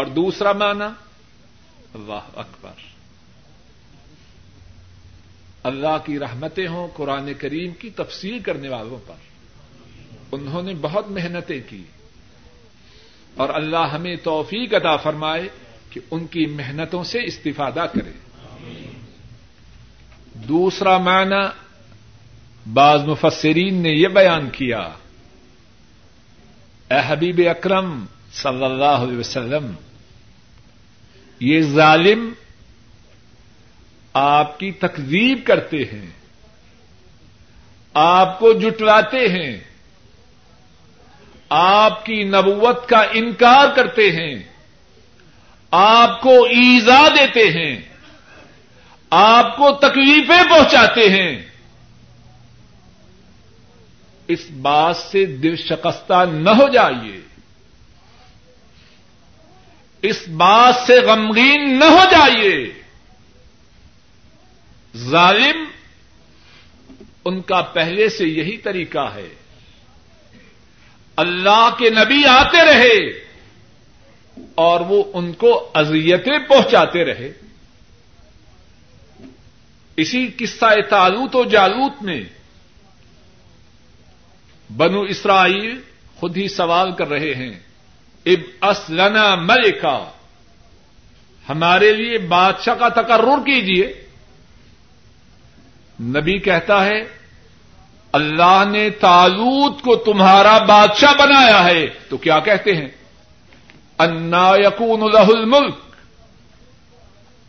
اور دوسرا معنی اللہ اکبر, اللہ کی رحمتیں ہوں قرآن کریم کی تفسیر کرنے والوں پر. انہوں نے بہت محنتیں کی, اور اللہ ہمیں توفیق عطا فرمائے کہ ان کی محنتوں سے استفادہ کریں. دوسرا معنی بعض مفسرین نے یہ بیان کیا اے حبیب اکرم صلی اللہ علیہ وسلم یہ ظالم آپ کی تکذیب کرتے ہیں، آپ کو جٹلاتے ہیں، آپ کی نبوت کا انکار کرتے ہیں، آپ کو ایذا دیتے ہیں، آپ کو تکلیفیں پہنچاتے ہیں، اس بات سے دل شکستہ نہ ہو جائیے، اس بات سے غمگین نہ ہو جائیے۔ ظالم ان کا پہلے سے یہی طریقہ ہے، اللہ کے نبی آتے رہے اور وہ ان کو اذیتیں پہنچاتے رہے۔ اسی قصہ طالوت و جالوت میں بنو اسرائیل خود ہی سوال کر رہے ہیں ابعث لنا ملکا، ہمارے لیے بادشاہ کا تقرر کیجیے۔ نبی کہتا ہے اللہ نے طالوت کو تمہارا بادشاہ بنایا ہے، تو کیا کہتے ہیں انا یکون لہ الملک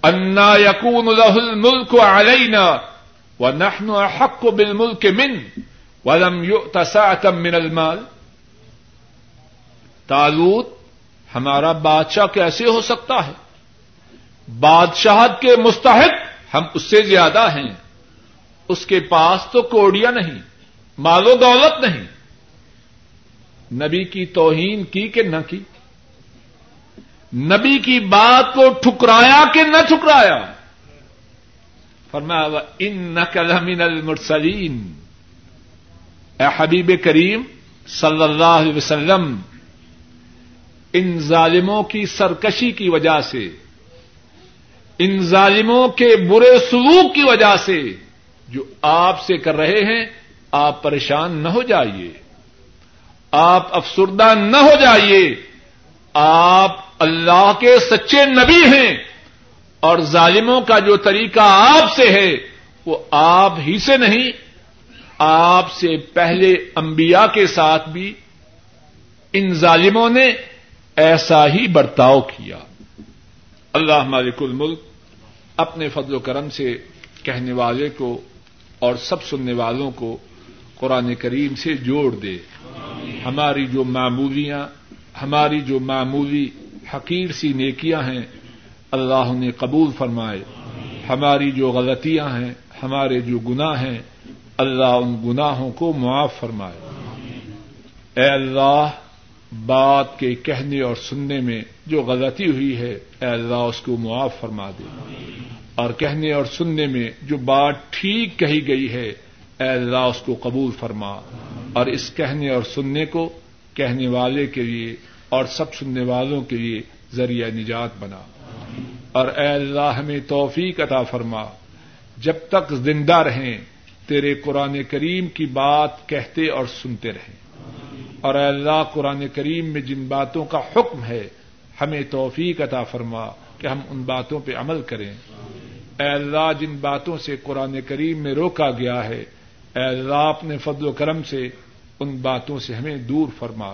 انا یکون لہ الملک علینا ونحن احق بالملک منہ ولم یؤت سعة من المال۔ طالوت ہمارا بادشاہ کیسے ہو سکتا ہے، بادشاہت کے مستحق ہم اس سے زیادہ ہیں، اس کے پاس تو کوڑیاں نہیں، مال و دولت نہیں۔ نبی کی توہین کی کہ نہ کی، نبی کی بات کو ٹھکرایا کہ نہ ٹھکرایا۔ فرمایا انک لمن المرسلین، اے حبیب کریم صلی اللہ علیہ وسلم ان ظالموں کی سرکشی کی وجہ سے، ان ظالموں کے برے سلوک کی وجہ سے جو آپ سے کر رہے ہیں، آپ پریشان نہ ہو جائیے، آپ افسردہ نہ ہو جائیے، آپ اللہ کے سچے نبی ہیں اور ظالموں کا جو طریقہ آپ سے ہے وہ آپ ہی سے نہیں، آپ سے پہلے انبیاء کے ساتھ بھی ان ظالموں نے ایسا ہی برتاؤ کیا۔ اللہ مالک الملک اپنے فضل و کرم سے کہنے والے کو اور سب سننے والوں کو قرآن کریم سے جوڑ دے۔ ہماری جو معمولیاں ہماری جو معمولی حقیر سی نیکیاں ہیں اللہ نے قبول فرمائے، ہماری جو غلطیاں ہیں، ہمارے جو گناہ ہیں اللہ ان گناہوں کو معاف فرمائے۔ اے اللہ بات کے کہنے اور سننے میں جو غلطی ہوئی ہے اے اللہ اس کو معاف فرما دے، اور کہنے اور سننے میں جو بات ٹھیک کہی گئی ہے اے اللہ اس کو قبول فرما، اور اس کہنے اور سننے کو کہنے والے کے لیے اور سب سننے والوں کے لیے ذریعہ نجات بنا، اور اے اللہ ہمیں توفیق عطا فرما جب تک زندہ رہیں تیرے قرآن کریم کی بات کہتے اور سنتے رہیں، اور اے اللہ قرآن کریم میں جن باتوں کا حکم ہے ہمیں توفیق عطا فرما کہ ہم ان باتوں پہ عمل کریں۔ اے اللہ جن باتوں سے قرآن کریم میں روکا گیا ہے اے اللہ اپنے فضل و کرم سے ان باتوں سے ہمیں دور فرما۔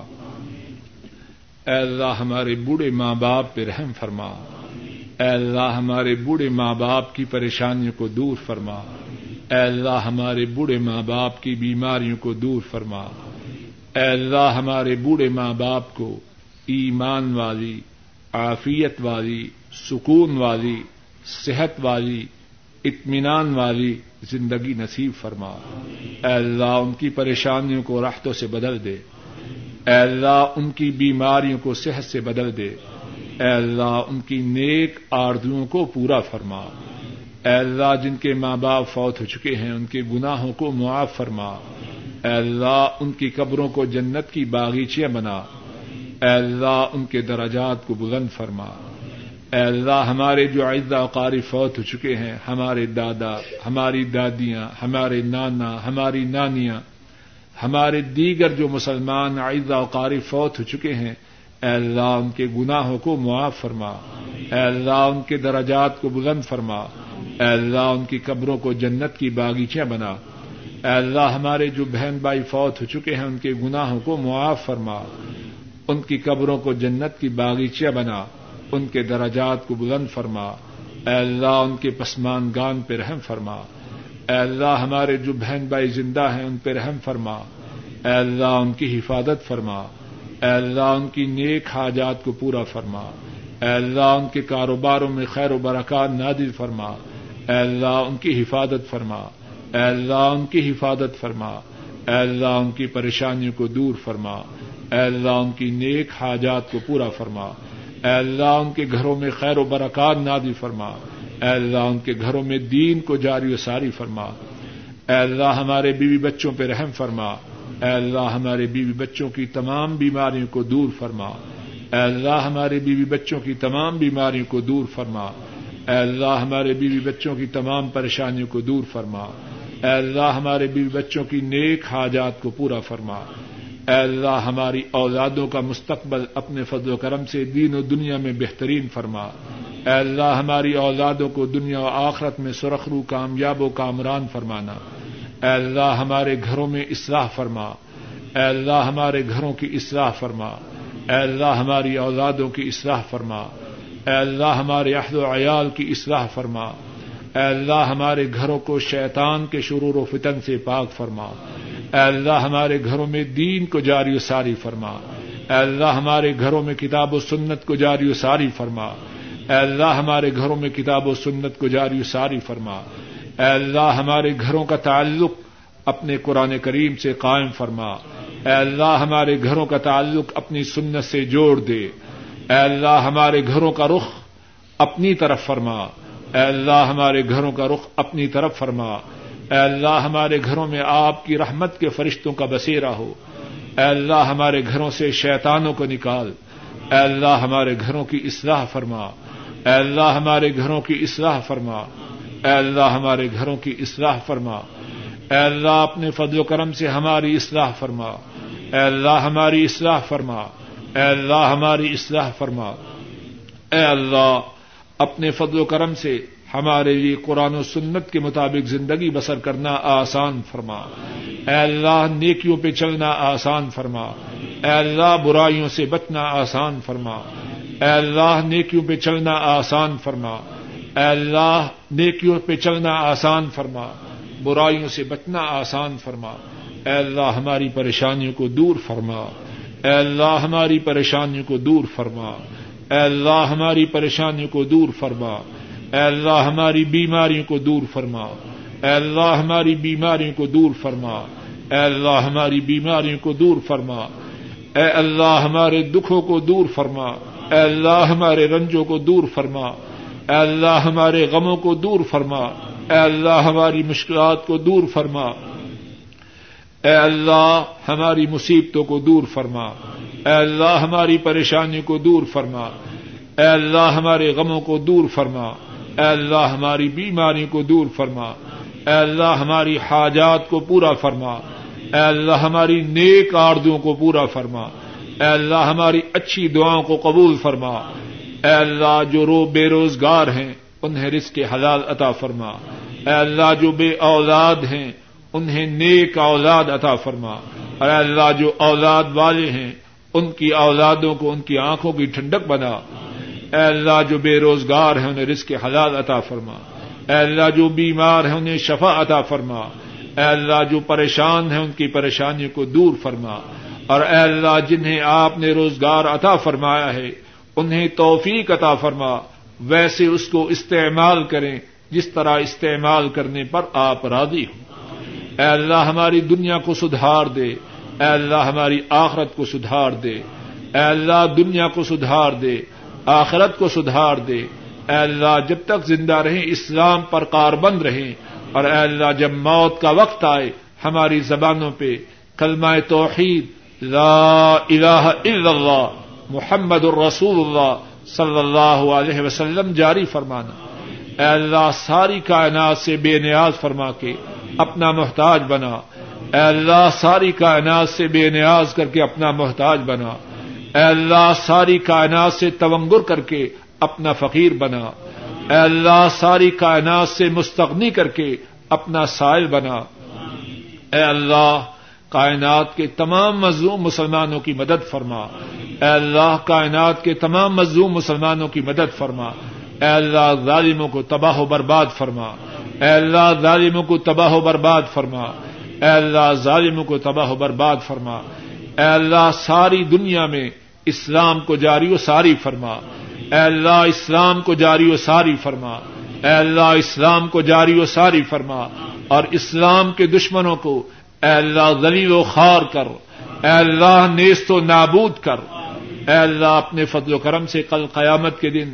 اے اللہ ہمارے بوڑھے ماں باپ پہ رحم فرما، اے اللہ ہمارے بوڑھے ماں باپ کی پریشانیوں کو دور فرما، اے اللہ ہمارے بوڑھے ماں باپ کی بیماریوں کو دور فرما، اے اللہ ہمارے بوڑھے ماں باپ کو ایمان والی، عافیت والی، سکون والی، صحت والی، اطمینان والی زندگی نصیب فرما۔ اے اللہ ان کی پریشانیوں کو راحتوں سے بدل دے، اے اللہ ان کی بیماریوں کو صحت سے بدل دے، اے اللہ ان کی نیک آرزوؤں کو پورا فرما۔ اے اللہ جن کے ماں باپ فوت ہو چکے ہیں ان کے گناہوں کو معاف فرما، اے اللہ ان کی قبروں کو جنت کی باغیچیاں بنا، اے اللہ ان کے درجات کو بلند فرما۔ اے اللہ ہمارے جو اعزاء اقارب فوت ہو چکے ہیں، ہمارے دادا، ہماری دادیاں، ہمارے نانا، ہماری نانیاں، ہمارے دیگر جو مسلمان اعزاء اقارب فوت ہو چکے ہیں اے اللہ ان کے گناہوں کو معاف فرما، اے اللہ ان کے درجات کو بلند فرما، اے اللہ ان کی قبروں کو جنت کی باغیچے بنا۔ اے اللہ ہمارے جو بہن بھائی فوت ہو چکے ہیں ان کے گناہوں کو معاف فرما، ان کی قبروں کو جنت کی باغیچے بنا، ان کے درجات کو بلند فرما۔ اے اللہ ان کے پسماندگان پہ رحم فرما۔ اے اللہ ہمارے جو بہن بھائی زندہ ہیں ان پہ رحم فرما۔ اے اللہ ان کی حفاظت فرما۔ اے اللہ ان کی نیک حاجات کو پورا فرما۔ اے اللہ ان کے کاروباروں میں خیر و برکات نازل فرما۔ اے اللہ ان کی حفاظت فرما۔ اے اللہ ان کی حفاظت فرما۔ اے اللہ ان کی پریشانیوں کو دور فرما۔ اے اللہ ان کی نیک حاجات کو پورا فرما۔ اے اللہ ان کے گھروں میں خیر و برکات نازل فرما۔ اے اللہ ان کے گھروں میں دین کو جاری و ساری فرما۔ اے اللہ ہمارے بیوی بچوں پہ رحم فرما۔ اے اللہ ہمارے بیوی بچوں کی تمام بیماریوں کو دور فرما۔ اے اللہ ہمارے بیوی بچوں کی تمام بیماریوں کو دور فرما۔ اے اللہ ہمارے بیوی بچوں کی تمام پریشانیوں کو دور فرما۔ اے اللہ ہمارے بیوی بچوں کی نیک حاجات کو پورا فرما۔ اے اللہ ہماری اولادوں کا مستقبل اپنے فضل و کرم سے دین و دنیا میں بہترین فرما۔ اے اللہ ہماری اولادوں کو دنیا و آخرت میں سرخرو کامیاب و کامران فرمانا۔ اے اللہ ہمارے گھروں میں اصلاح فرما۔ اے اللہ ہمارے گھروں کی اصلاح فرما۔ اے اللہ ہماری اولادوں کی اصلاح فرما۔ اے اللہ ہمارے اہل و عیال کی اصلاح فرما۔ اے اللہ ہمارے گھروں کو شیطان کے شرور و فتن سے پاک فرما۔ اے اللہ ہمارے گھروں میں دین کو جاری و ساری فرما۔ اے اللہ ہمارے گھروں میں کتاب و سنت کو جاری و ساری فرما۔ اے اللہ ہمارے گھروں میں کتاب و سنت کو جاری و ساری فرما۔ اے اللہ ہمارے گھروں کا تعلق اپنے قرآن کریم سے قائم فرما۔ اے اللہ ہمارے گھروں کا تعلق اپنی سنت سے جوڑ دے۔ اے اللہ ہمارے گھروں کا رخ اپنی طرف فرما۔ اے اللہ ہمارے گھروں کا رخ اپنی طرف فرما۔ اے اللہ ہمارے گھروں میں آپ کی رحمت کے فرشتوں کا بسیرا ہو۔ اے اللہ ہمارے گھروں سے شیطانوں کو نکال۔ اے اللہ ہمارے گھروں کی اصلاح فرما۔ اے اللہ ہمارے گھروں کی اصلاح فرما۔ اے اللہ ہمارے گھروں کی اصلاح فرما۔ اے اللہ اپنے فضل و کرم سے ہماری اصلاح فرما۔ اے اللہ ہماری اصلاح فرما۔ اے اللہ ہماری اصلاح فرما۔ اے اللہ اپنے فضل و کرم سے ہمارے لیے قرآن و سنت کے مطابق زندگی بسر کرنا آسان فرما۔ اے اللہ نیکیوں پہ چلنا آسان فرما۔ اے اللہ برائیوں سے بچنا آسان فرما۔ اے اللہ نیکیوں پہ چلنا آسان فرما۔ اے اللہ نیکیوں پہ چلنا آسان فرما، برائیوں سے بچنا آسان فرما۔ اے اللہ ہماری پریشانیوں کو دور فرما۔ اے اللہ ہماری پریشانیوں کو دور فرما۔ اے اللہ ہماری پریشانیوں کو دور فرما۔ اے اللہ ہماری بیماریوں کو دور فرما۔ اے اللہ ہماری بیماریوں کو دور فرما۔ اے اللہ ہماری بیماریوں کو دور فرما۔ اے اللہ ہمارے دکھوں کو دور فرما۔ اے اللہ ہمارے رنجوں کو دور فرما۔ اے اللہ ہمارے غموں کو دور فرما۔ اے اللہ ہماری مشکلات کو دور فرما۔ اے اللہ ہماری مصیبتوں کو دور فرما۔ اے اللہ ہماری پریشانیوں کو دور فرما۔ اے اللہ ہمارے غموں کو دور فرما۔ اے اللہ ہماری بیماری کو دور فرما۔ اے اللہ ہماری حاجات کو پورا فرما۔ اے اللہ ہماری نیک آردوں کو پورا فرما۔ اے اللہ ہماری اچھی دعاؤں کو قبول فرما۔ اے اللہ جو رو بے روزگار ہیں انہیں رزق حلال عطا فرما۔ اے اللہ جو بے اولاد ہیں انہیں نیک اولاد عطا فرما۔ اے اللہ جو اولاد والے ہیں ان کی اولادوں کو ان کی آنکھوں کی ٹھنڈک بنا۔ اے اللہ جو بے روزگار ہیں انہیں رزق حلال عطا فرما۔ اے اللہ جو بیمار ہیں انہیں شفا عطا فرما۔ اے اللہ جو پریشان ہیں ان کی پریشانیوں کو دور فرما۔ اور اے اللہ جنہیں آپ نے روزگار عطا فرمایا ہے انہیں توفیق عطا فرما، ویسے اس کو استعمال کریں جس طرح استعمال کرنے پر آپ راضی ہوں۔ اے اللہ ہماری دنیا کو سدھار دے۔ اے اللہ ہماری آخرت کو سدھار دے۔ اے اللہ دنیا کو سدھار دے، آخرت کو سدھار دے۔ اے اللہ جب تک زندہ رہیں اسلام پر کاربند رہیں، اور اے اللہ جب موت کا وقت آئے ہماری زبانوں پہ کلمہ توحید لا الہ الا اللہ محمد الرسول اللہ صلی اللہ علیہ وسلم جاری فرمانا۔ اے اللہ ساری کائنات سے بے نیاز فرما کے اپنا محتاج بنا۔ اے اللہ ساری کائنات سے بے نیاز کر کے اپنا محتاج بنا۔ اے اللہ ساری کائنات سے تونگر کر کے اپنا فقیر بنا۔ اے اللہ ساری کائنات سے مستغنی کر کے اپنا سائل بنا۔ اے اللہ کائنات کے تمام مظلوم مسلمانوں کی مدد فرما۔ اے اللہ کائنات کے تمام مظلوم مسلمانوں کی مدد فرما۔ اے اللہ ظالموں کو تباہ و برباد فرما۔ اے اللہ ظالموں کو تباہ و برباد فرما۔ اے اللہ ظالموں کو تباہ و برباد فرما۔ اے اللہ ساری دنیا میں اسلام کو جاری و ساری فرما۔ اے اللہ اسلام کو جاری و ساری فرما۔ اے اللہ اسلام کو جاری و ساری فرما، اور اسلام کے دشمنوں کو اے اللہ ذلیل و خوار کر، اے اللہ نیست و نابود کر۔ اے اللہ اپنے فضل و کرم سے کل قیامت کے دن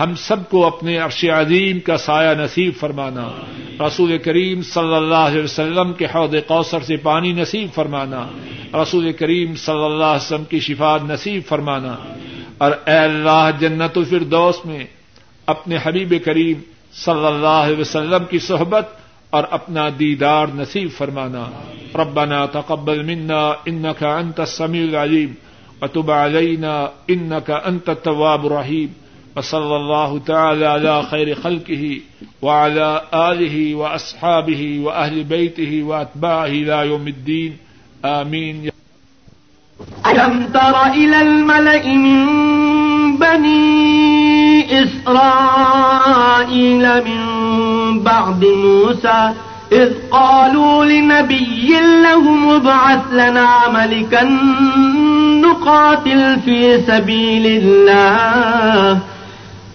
ہم سب کو اپنے عرش عظیم کا سایہ نصیب فرمانا، رسول کریم صلی اللہ علیہ وسلم کے حوض کوثر سے پانی نصیب فرمانا، رسول کریم صلی اللہ علیہ وسلم کی شفاعت نصیب فرمانا، اور اے اللہ جنت الفردوس میں اپنے حبیب کریم صلی اللہ علیہ وسلم کی صحبت اور اپنا دیدار نصیب فرمانا۔ ربنا تقبل منا انك انت السميع العليم وتب علينا انك انت التواب الرحيم، وصلى الله تعالى على خير خلقه وعلى آله وأصحابه وأهل بيته وأتباعه إلى يوم الدين، آمين. ألم تر إلى الملأ من بني إسرائيل من بعد موسى إذ قالوا لنبي لهم ابعث لنا ملكا نقاتل في سبيل الله،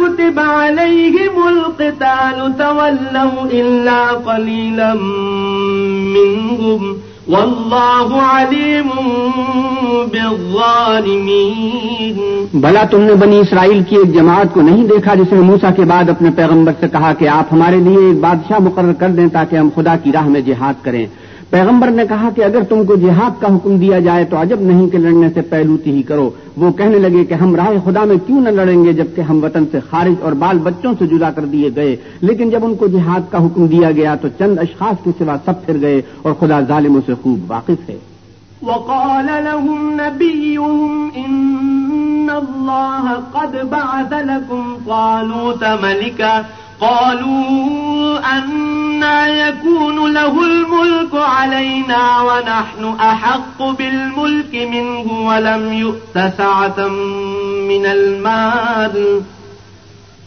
كتب عليهم القتال تولوا إلا قليلا منهم، واللہ علیم بالظالمین۔ بھلا تم نے بنی اسرائیل کی ایک جماعت کو نہیں دیکھا جس نے موسیٰ کے بعد اپنے پیغمبر سے کہا کہ آپ ہمارے لیے ایک بادشاہ مقرر کر دیں تاکہ ہم خدا کی راہ میں جہاد کریں؟ پیغمبر نے کہا کہ اگر تم کو جہاد کا حکم دیا جائے تو عجب نہیں کہ لڑنے سے پہلوتی ہی کرو۔ وہ کہنے لگے کہ ہم راہ خدا میں کیوں نہ لڑیں گے جبکہ ہم وطن سے خارج اور بال بچوں سے جدا کر دیے گئے، لیکن جب ان کو جہاد کا حکم دیا گیا تو چند اشخاص کے سوا سب پھر گئے، اور خدا ظالموں سے خوب واقف ہے۔ وقال لهم نبيهم إن الله قد بعث لكم طالوت ملكا، قالوا أنا يكون له الملك علينا ونحن أحق بالملك منه ولم يؤت سعة من المال،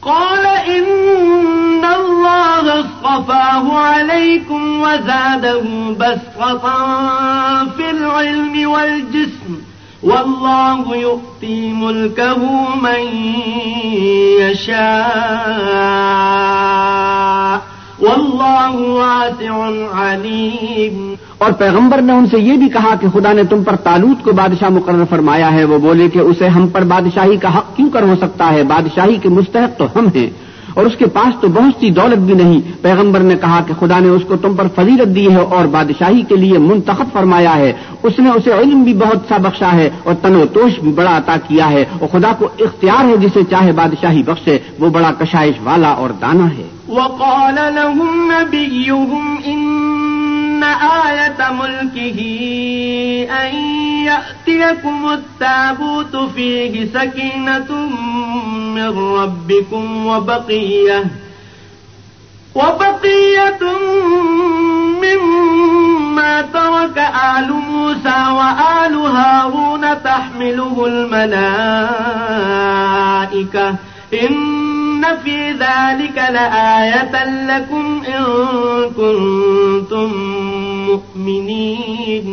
قال إن الله اصطفاه عليكم وزاده بسطة في العلم والجسم، والله يؤتي ملكه من يشاء، واللہ واسع علیم۔ اور پیغمبر نے ان سے یہ بھی کہا کہ خدا نے تم پر طالوت کو بادشاہ مقرر فرمایا ہے، وہ بولے کہ اسے ہم پر بادشاہی کا حق کیوں کر ہو سکتا ہے، بادشاہی کے مستحق تو ہم ہیں، اور اس کے پاس تو بہت سی دولت بھی نہیں۔ پیغمبر نے کہا کہ خدا نے اس کو تم پر فضیلت دی ہے اور بادشاہی کے لیے منتخب فرمایا ہے، اس نے اسے علم بھی بہت سا بخشا ہے اور تن و توش بھی بڑا عطا کیا ہے، اور خدا کو اختیار ہے جسے چاہے بادشاہی بخشے، وہ بڑا کشائش والا اور دانا ہے۔ وقال لهم نبيهم إن آية ملكه أن يأتيكم التابوت فيه سكينة من ربكم وبقية وبقية مما ترك آل موسى وآل هارون تحمله الملائكة، إن في ذلك لآية لكم إن كنتم مؤمنين۔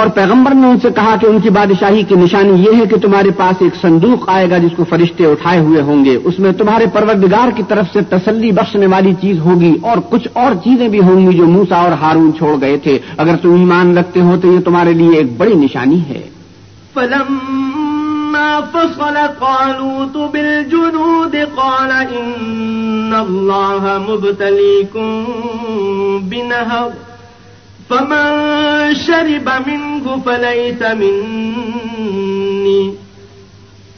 اور پیغمبر نے ان سے کہا کہ ان کی بادشاہی کی نشانی یہ ہے کہ تمہارے پاس ایک صندوق آئے گا جس کو فرشتے اٹھائے ہوئے ہوں گے، اس میں تمہارے پروردگار کی طرف سے تسلی بخشنے والی چیز ہوگی، اور کچھ اور چیزیں بھی ہوں گی جو موسیٰ اور ہارون چھوڑ گئے تھے، اگر تم ایمان رکھتے ہو تو یہ تمہارے لیے ایک بڑی نشانی ہے۔ فلما فصل طالوت بالجنود قال إن الله مبتليكم بنهر فمن شرب منه فليس مني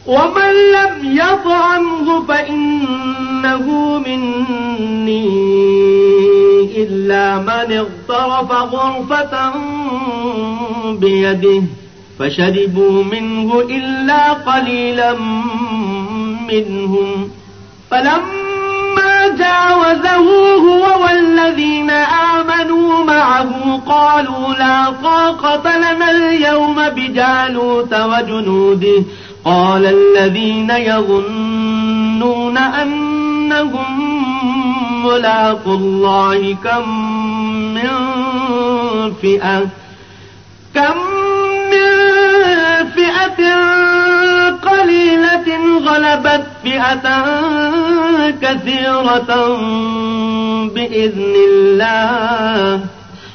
ومن لم يطعمه فإنه مني إلا من اغترف غرفة بيده فشربوا منه إلا قليلا منهم فلما جاوزه هو والذين آمنوا معه قالوا لا طاقة لنا اليوم بجالوت وجنوده قال الذين يظنون أنهم ملاقو الله كم من فئة كم من فئة قليلة غلبت فئة كثيرة بإذن الله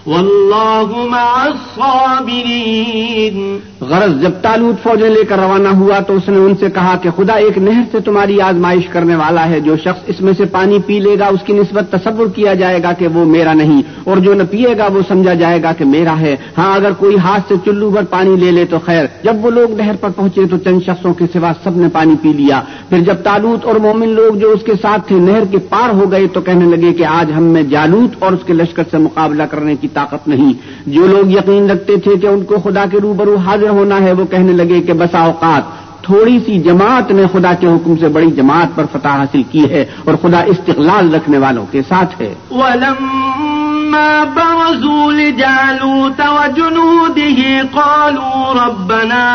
واللہ مع الصابرین. غرض جب طالوت فوج لے کر روانہ ہوا تو اس نے ان سے کہا کہ خدا ایک نہر سے تمہاری آزمائش کرنے والا ہے، جو شخص اس میں سے پانی پی لے گا اس کی نسبت تصور کیا جائے گا کہ وہ میرا نہیں، اور جو نہ پیے گا وہ سمجھا جائے گا کہ میرا ہے، ہاں اگر کوئی ہاتھ سے چلو بھر پانی لے لے تو خیر. جب وہ لوگ نہر پر پہنچے تو چند شخصوں کے سوا سب نے پانی پی لیا. پھر جب طالوت اور مومن لوگ جو اس کے ساتھ تھے نہر کے پار ہو گئے تو کہنے لگے کہ آج ہم میں جالوت اور اس کے لشکر سے مقابلہ کرنے کی طاقت نہیں. جو لوگ یقین رکھتے تھے کہ ان کو خدا کے روبرو حاضر ہونا ہے وہ کہنے لگے کہ بسا اوقات تھوڑی سی جماعت نے خدا کے حکم سے بڑی جماعت پر فتح حاصل کی ہے، اور خدا استقلال رکھنے والوں کے ساتھ ہے. وَلَمَّا بَرَزُوا لِجَالُوتَ وَجُنُودِهِ قَالُوا رَبَّنَا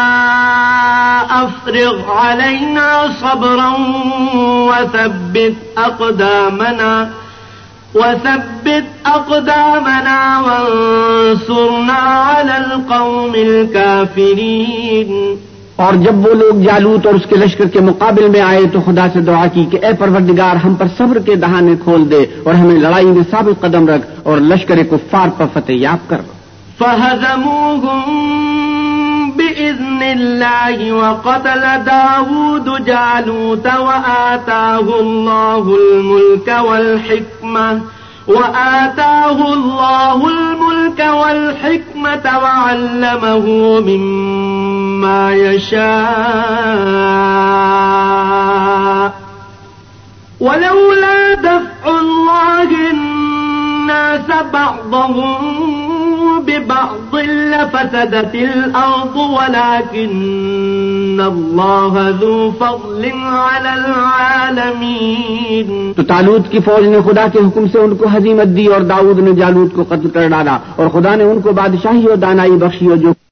أَفْرِغْ عَلَيْنَا صَبْرًا وَثَبِّتْ أَقْدَامَنَا وثبت أقدامنا وانصرنا على القوم الكافرين. اور جب وہ لوگ جالوت اور اس کے لشکر کے مقابل میں آئے تو خدا سے دعا کی کہ اے پروردگار ہم پر صبر کے دہانے کھول دے اور ہمیں لڑائی میں ثابت قدم رکھ اور لشکر کفار پر فتح یاب کر. فهزموهم بإذن الله وقتل داود جالوت وآتاه الله الملك والحكمة وآتاه الله الملك والحكمة وعلمه مما يشاء ولولا دفع الله الناس بعضهم ببعض لفسدت الأرض ولكن اللہ ذو فضل علی العالمین. تو طالوت کی فوج نے خدا کے حکم سے ان کو ہزیمت دی اور داؤد نے جالوت کو قتل کر ڈالا، اور خدا نے ان کو بادشاہی اور دانائی بخشی اور جو